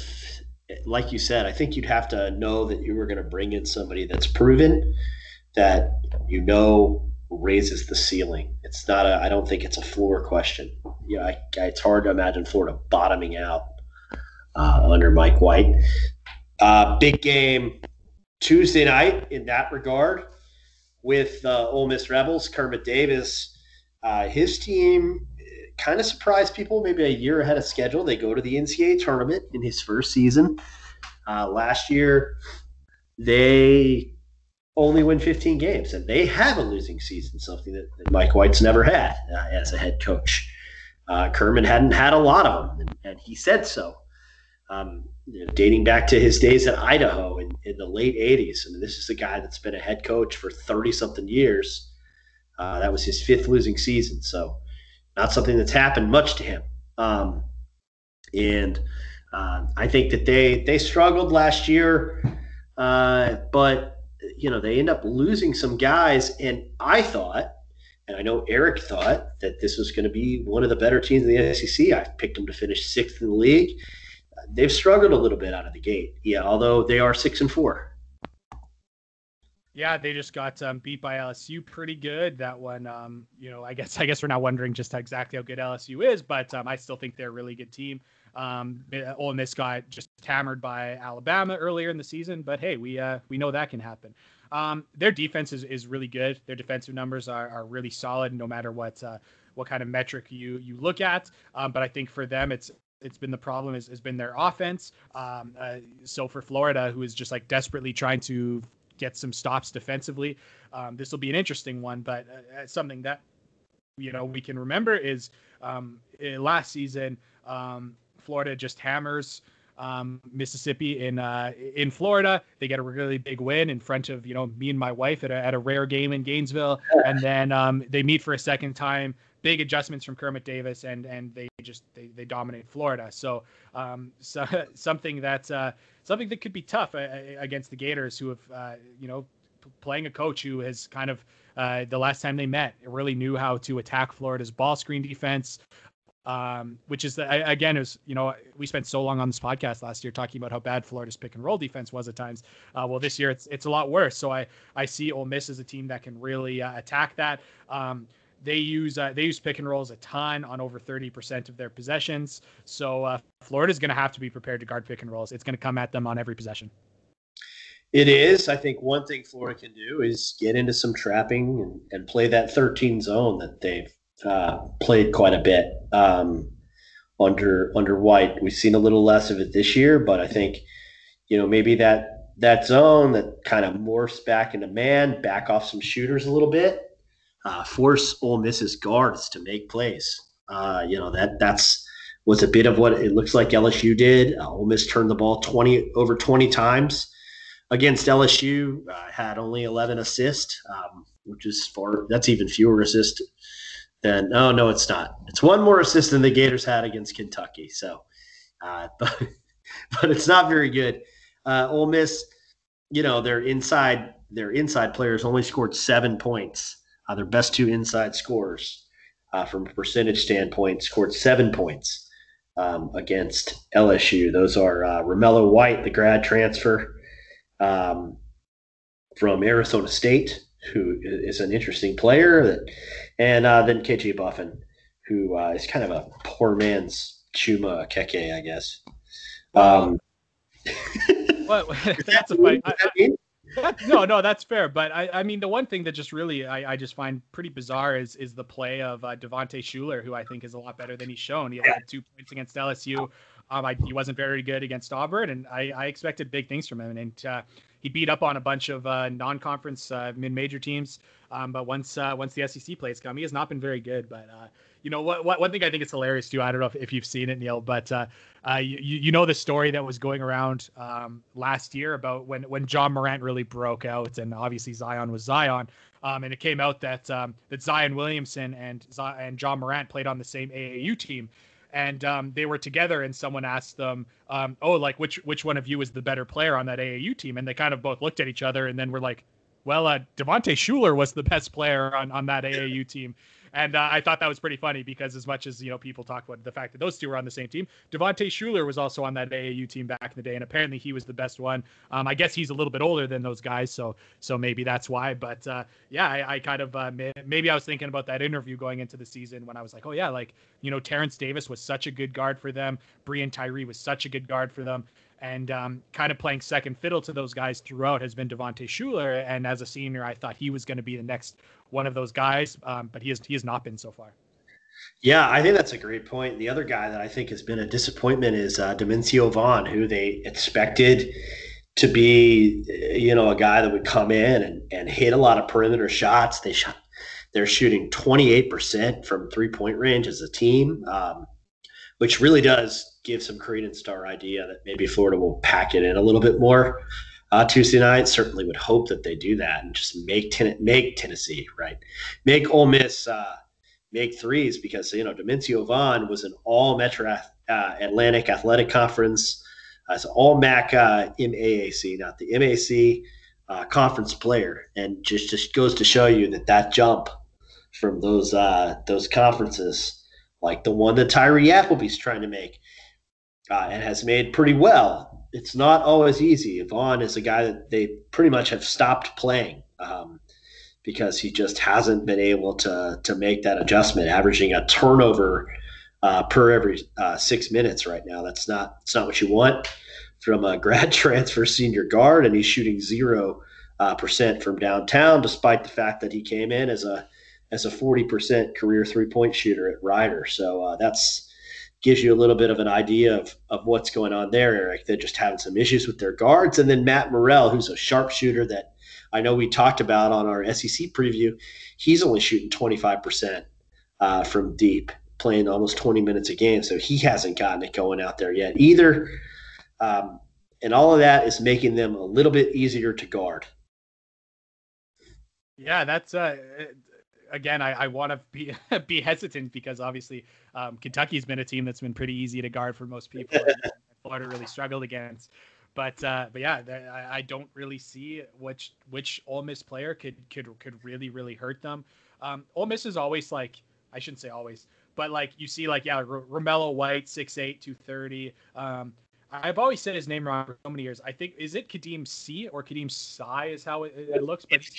like you said, I think you'd have to know that you were going to bring in somebody that's proven, that you know raises the ceiling. It's not a, I don't think it's a floor question. You know, I, I, it's hard to imagine Florida bottoming out uh, under Mike White. Uh, big game Tuesday night in that regard with uh, Ole Miss Rebels. Kermit Davis, uh, his team kind of surprised people, maybe a year ahead of schedule. They go to the N C A A tournament in his first season. Uh, last year, they only win fifteen games, and they have a losing season, something that, that Mike White's never had uh, as a head coach. Uh, Kermit hadn't had a lot of them, and, and he said so. Um, you know, dating back to his days at Idaho in, in the late eighties. I mean, this is a guy that's been a head coach for thirty-something years. Uh, that was his fifth losing season, so not something that's happened much to him. Um, and uh, I think that they they struggled last year, uh, but, you know, they end up losing some guys. And I thought, and I know Eric thought, that this was going to be one of the better teams in the S E C. I picked them to finish sixth in the league. They've struggled a little bit out of the gate. Yeah, although they are six and four. Yeah, they just got um, beat by L S U pretty good. That one, um, you know, I guess I guess we're not wondering just how exactly how good L S U is, but um, I still think they're a really good team. Um, Ole Miss got just hammered by Alabama earlier in the season, but hey, we uh, we know that can happen. Um, their defense is, is really good. Their defensive numbers are, are really solid, no matter what uh, what kind of metric you you look at. Um, but I think for them, it's it's been the problem is has been their offense. Um, uh, so for Florida, who is just like desperately trying to get some stops defensively, um, this will be an interesting one. But uh, something that, you know, we can remember is um, last season, um, Florida just hammers um, Mississippi in uh, in Florida. They get a really big win in front of, you know, me and my wife at a, at a rare game in Gainesville. And then um, they meet for a second time. Big adjustments from Kermit Davis, and and they just they, they dominate Florida. So, um, so something that uh, something that could be tough uh, against the Gators, who have uh, you know p- playing a coach who has kind of uh, the last time they met really knew how to attack Florida's ball screen defense, um, which is the, again is you know we spent so long on this podcast last year talking about how bad Florida's pick and roll defense was at times. Uh, well, this year it's it's a lot worse. So I I see Ole Miss as a team that can really uh, attack that. Um, They use uh, they use pick and rolls a ton on over thirty percent of their possessions. So uh, Florida's going to have to be prepared to guard pick and rolls. It's going to come at them on every possession. It is. I think one thing Florida can do is get into some trapping and, and play that thirteen zone that they've uh, played quite a bit um, under under White. We've seen a little less of it this year, but I think you know maybe that that zone that kind of morphs back into man, back off some shooters a little bit. Uh, force Ole Miss's guards to make plays. Uh, you know, that that's was a bit of what it looks like L S U did. Uh, Ole Miss turned the ball twenty over twenty times against L S U. Uh, had only eleven assists, um, which is far. That's even fewer assists than. Oh no, it's not. It's one more assist than the Gators had against Kentucky. So, uh, but but it's not very good. Uh, Ole Miss, you know, their inside their inside players only scored seven points. Uh, their best two inside scorers uh, from a percentage standpoint scored seven points um, against L S U. Those are uh, Romello White, the grad transfer um, from Arizona State, who is an interesting player, that, and uh, then K J Buffin, who uh, is kind of a poor man's Chuma Akeke, I guess. Um, what? That's a funny. I, I, That, no, no, that's fair. But I, I mean, the one thing that just really I, I just find pretty bizarre is is the play of uh, Devontae Shuler, who I think is a lot better than he's shown. He had two points against L S U. Um, I, he wasn't very good against Auburn, and I, I expected big things from him. And uh, he beat up on a bunch of uh, non-conference uh, mid-major teams. Um, but once uh, once the S E C plays come, he has not been very good. But uh, you know what, what? One thing I think is hilarious too. I don't know if, if you've seen it, Neil, but uh, uh, you you know the story that was going around um, last year about when when John Morant really broke out, and obviously Zion was Zion. Um, and it came out that um, that Zion Williamson and and John Morant played on the same A A U team. And um, they were together, and someone asked them, um, oh, like, which which one of you is the better player on that A A U team? And they kind of both looked at each other and then were like, well, uh, Devontae Shuler was the best player on, on that A A U team. And uh, I thought that was pretty funny because as much as, you know, people talk about the fact that those two were on the same team, Devontae Shuler was also on that A A U team back in the day. And apparently he was the best one. Um, I guess he's a little bit older than those guys. So so maybe that's why. But uh, yeah, I, I kind of uh, maybe I was thinking about that interview going into the season when I was like, oh, yeah, like, you know, Terrence Davis was such a good guard for them. Brian Tyree was such a good guard for them. And um, kind of playing second fiddle to those guys throughout has been Devontae Shuler. And as a senior, I thought he was going to be the next one of those guys, um, but he has, he has not been so far. Yeah, I think that's a great point. The other guy that I think has been a disappointment is uh, Domencio Vaughn, who they expected to be, you know, a guy that would come in and, and hit a lot of perimeter shots. They shot, they're shooting twenty-eight percent from three-point range as a team, um, which really does give some credence to our idea that maybe Florida will pack it in a little bit more uh, Tuesday night. Certainly would hope that they do that and just make ten- make Tennessee, right? Make Ole Miss uh, make threes because, you know, Domencio Vaughn was an all-Metro uh, Atlantic Athletic Conference. Uh, it's all-M A C, uh, M A A C, not the M A C uh, conference player. And just, just goes to show you that that jump from those uh, those conferences, like the one that Tyree Appleby's trying to make, Uh, and has made pretty well. It's not always easy. Vaughn is a guy that they pretty much have stopped playing um, because he just hasn't been able to to make that adjustment, averaging a turnover uh, per every uh, six minutes right now. That's not it's not what you want from a grad transfer senior guard, and he's shooting zero uh, percent from downtown, despite the fact that he came in as a as a forty percent career three-point shooter at Rider. So uh, that's. Gives you a little bit of an idea of, of what's going on there, Eric. They're just having some issues with their guards. And then Matt Morrell, who's a sharpshooter that I know we talked about on our S E C preview, he's only shooting twenty-five percent uh, from deep, playing almost twenty minutes a game. So he hasn't gotten it going out there yet either. Um, and all of that is making them a little bit easier to guard. Yeah, that's uh... – Again, I, I want to be be hesitant because obviously um, Kentucky's been a team that's been pretty easy to guard for most people. And Florida really struggled against, but uh, but yeah, I, I don't really see which which Ole Miss player could could could really really hurt them. Um, Ole Miss is always like I shouldn't say always, but like you see like yeah, R- Romello White, six eight, two thirty. Um, I've always said his name wrong for so many years. I think is it Kadeem C or Kadeem Sai is how it, it looks. But it's,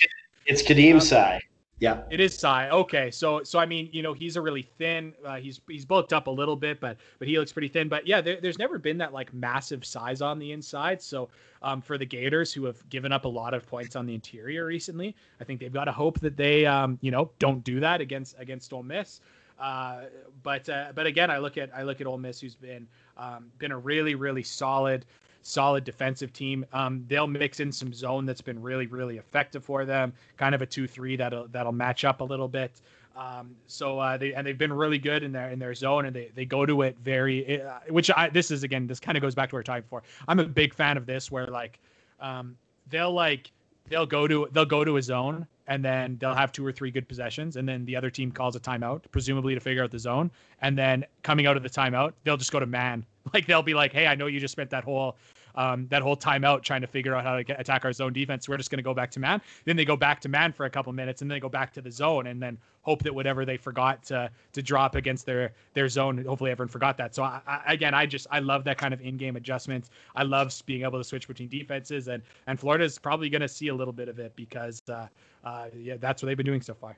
it's Kadeem um, Sai. Yeah, it is Sai. Okay, so so I mean, you know, he's a really thin. Uh, he's he's bulked up a little bit, but but he looks pretty thin. But yeah, there, there's never been that like massive size on the inside. So um, for the Gators, who have given up a lot of points on the interior recently, I think they've got to hope that they um, you know don't do that against against Ole Miss. Uh, but uh, but again, I look at I look at Ole Miss, who's been um, been a really really solid. solid defensive team. Um, they'll mix in some zone that's been really, really effective for them. Kind of a two three that'll that'll match up a little bit. Um, so uh, they and they've been really good in their in their zone, and they, they go to it very. Uh, which I this is again this kind of goes back to our time before. I'm a big fan of this where like um, they'll like they'll go to they'll go to a zone. And then they'll have two or three good possessions. And then the other team calls a timeout, presumably to figure out the zone. And then coming out of the timeout, they'll just go to man. Like they'll be like, hey, I know you just spent that whole um, that whole timeout trying to figure out how to get, attack our zone defense. We're just going to go back to man. Then they go back to man for a couple minutes, and then they go back to the zone, and then hope that whatever they forgot to to drop against their their zone, hopefully everyone forgot that. So I, I, again, I just I love that kind of in-game adjustments. I love being able to switch between defenses, and and Florida is probably going to see a little bit of it because uh, uh, yeah, that's what they've been doing so far.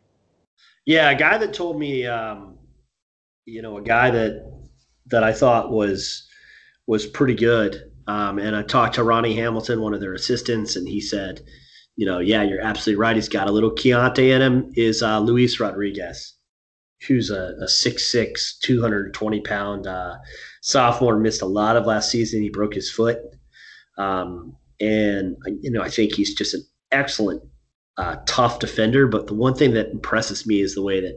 Yeah, a guy that told me, um, you know, a guy that. that I thought was was pretty good. Um, and I talked to Ronnie Hamilton, one of their assistants, and he said, you know, yeah, you're absolutely right. He's got a little Keyontae in him is uh, Luis Rodriguez, who's a, a six six, two hundred twenty pound uh, sophomore, missed a lot of last season. He broke his foot. Um, and, you know, I think he's just an excellent, uh, tough defender. But the one thing that impresses me is the way that,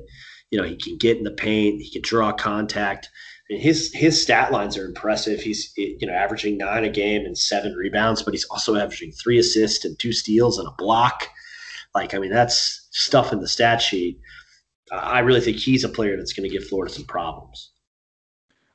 you know, he can get in the paint, he can draw contact. His his stat lines are impressive. He's you know averaging nine a game and seven rebounds, but he's also averaging three assists and two steals and a block. Like, I mean, that's stuff in the stat sheet. Uh, I really think he's a player that's going to give Florida some problems.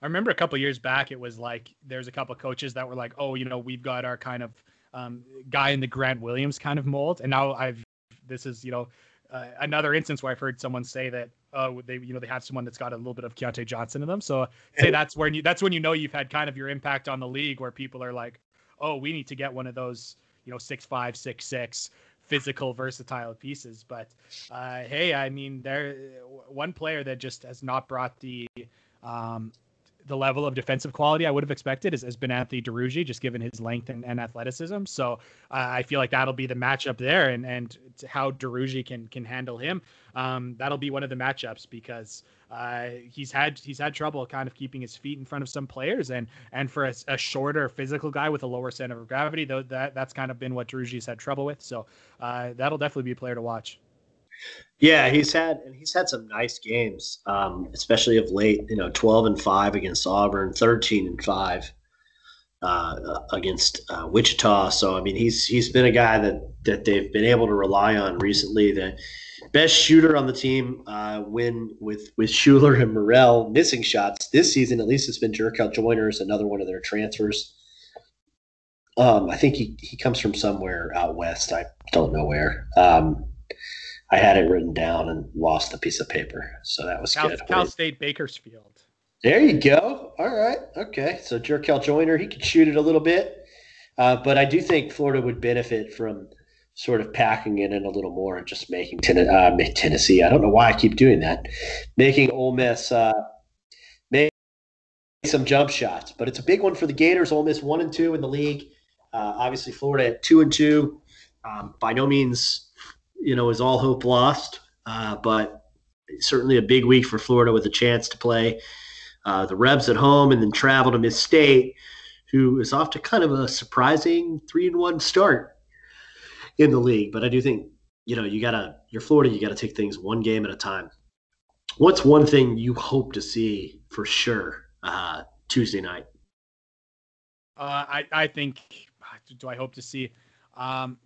I remember a couple of years back, it was like there's a couple of coaches that were like, oh, you know, we've got our kind of um, guy in the Grant Williams kind of mold. And now I've this is, you know, uh, another instance where I've heard someone say that, uh, they, you know, they have someone that's got a little bit of Keyontae Johnson in them. So say that's where you, that's when, you know, you've had kind of your impact on the league, where people are like, oh, we need to get one of those, you know, six, five, six, six physical, versatile pieces. But uh, hey, I mean, there one player that just has not brought the, um, the level of defensive quality I would have expected is, has been Anthony Duruji, just given his length and, and athleticism. So uh, I feel like that'll be the matchup there, and, and how Duruji can, can handle him. Um, that'll be one of the matchups, because uh, he's had, he's had trouble kind of keeping his feet in front of some players, and, and for a, a shorter physical guy with a lower center of gravity, though, that that's kind of been what Duruji's had trouble with. So uh, that'll definitely be a player to watch. Yeah, he's had and he's had some nice games, um, especially of late. You know, twelve and five against Auburn, thirteen and five uh, against uh, Wichita. So I mean, he's he's been a guy that that they've been able to rely on recently. The best shooter on the team, uh, when with with Shuler and Morrell missing shots this season, at least it's been Jerkel Joiners, another one of their transfers. Um, I think he he comes from somewhere out west. I don't know where. Um, I had it written down and lost a piece of paper, so that was Cal, good. Cal State Bakersfield. There you go. All right. Okay. So Jerkel Joyner, he could shoot it a little bit, uh, but I do think Florida would benefit from sort of packing it in a little more and just making ten- uh, Tennessee. I don't know why I keep doing that. Making Ole Miss uh, make some jump shots, but it's a big one for the Gators. Ole Miss one and two in the league. Uh, obviously, Florida at two and two. Um, by no means, you know, is all hope lost, uh, but certainly a big week for Florida, with a chance to play uh, the Rebs at home and then travel to Miss State, who is off to kind of a surprising three and one start in the league. But I do think, you know, you gotta, you're Florida, you gotta take things one game at a time. What's one thing you hope to see for sure uh, Tuesday night? Uh, I I think. Do I hope to see? Um,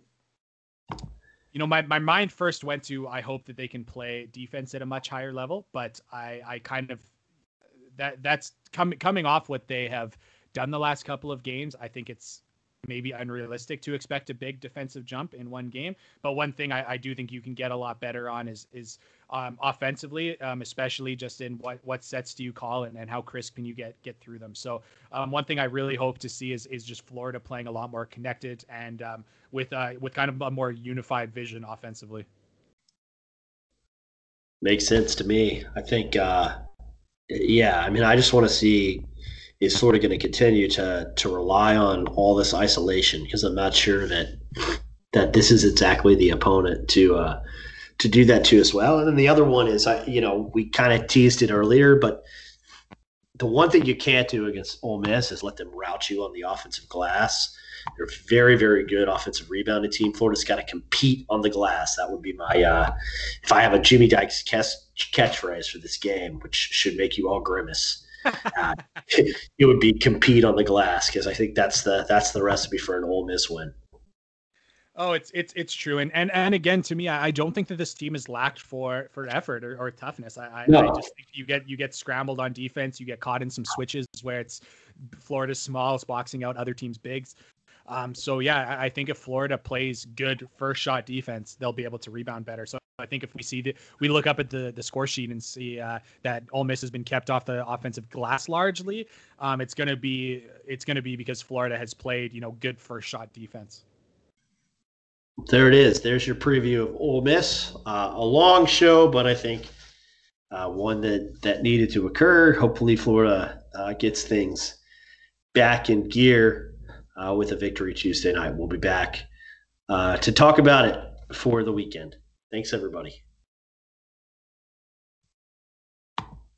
You know, my, my mind first went to, I hope that they can play defense at a much higher level, but I, I kind of that that's coming coming off what they have done the last couple of games. I think it's maybe unrealistic to expect a big defensive jump in one game. But one thing I, I do think you can get a lot better on is is um, offensively, um, especially just in what, what sets do you call and, and how crisp can you get get through them. So um, one thing I really hope to see is is just Florida playing a lot more connected and um, with uh, with kind of a more unified vision offensively. Makes sense to me. I think, uh, yeah, I mean, I just want to see is sort of going to continue to to rely on all this isolation, because I'm not sure that that this is exactly the opponent to uh, to do that to as well. And then the other one is, I you know, we kind of teased it earlier, but the one thing you can't do against Ole Miss is let them rout you on the offensive glass. They're a very, very good offensive rebounding team. Florida's got to compete on the glass. That would be my uh, – if I have a Jimmy Dykes catchphrase for this game, which should make you all grimace, Uh, it would be compete on the glass, because I think that's the that's the recipe for an Ole Miss win. Oh, it's it's it's true, and and, and again, to me, I don't think that this team is lacked for for effort or, or toughness. I, I, no. I just think you get you get scrambled on defense, you get caught in some switches where it's Florida's smalls boxing out other teams' bigs. Um, so yeah, I, I think if Florida plays good first shot defense, they'll be able to rebound better. So I think if we see the, we look up at the, the score sheet and see uh, that Ole Miss has been kept off the offensive glass largely, um, it's gonna be it's gonna be because Florida has played, you know, good first shot defense. There it is. There's your preview of Ole Miss. Uh, a long show, but I think uh, one that that needed to occur. Hopefully, Florida uh, gets things back in gear uh, with a victory Tuesday night. We'll be back uh, to talk about it for the weekend. Thanks, everybody.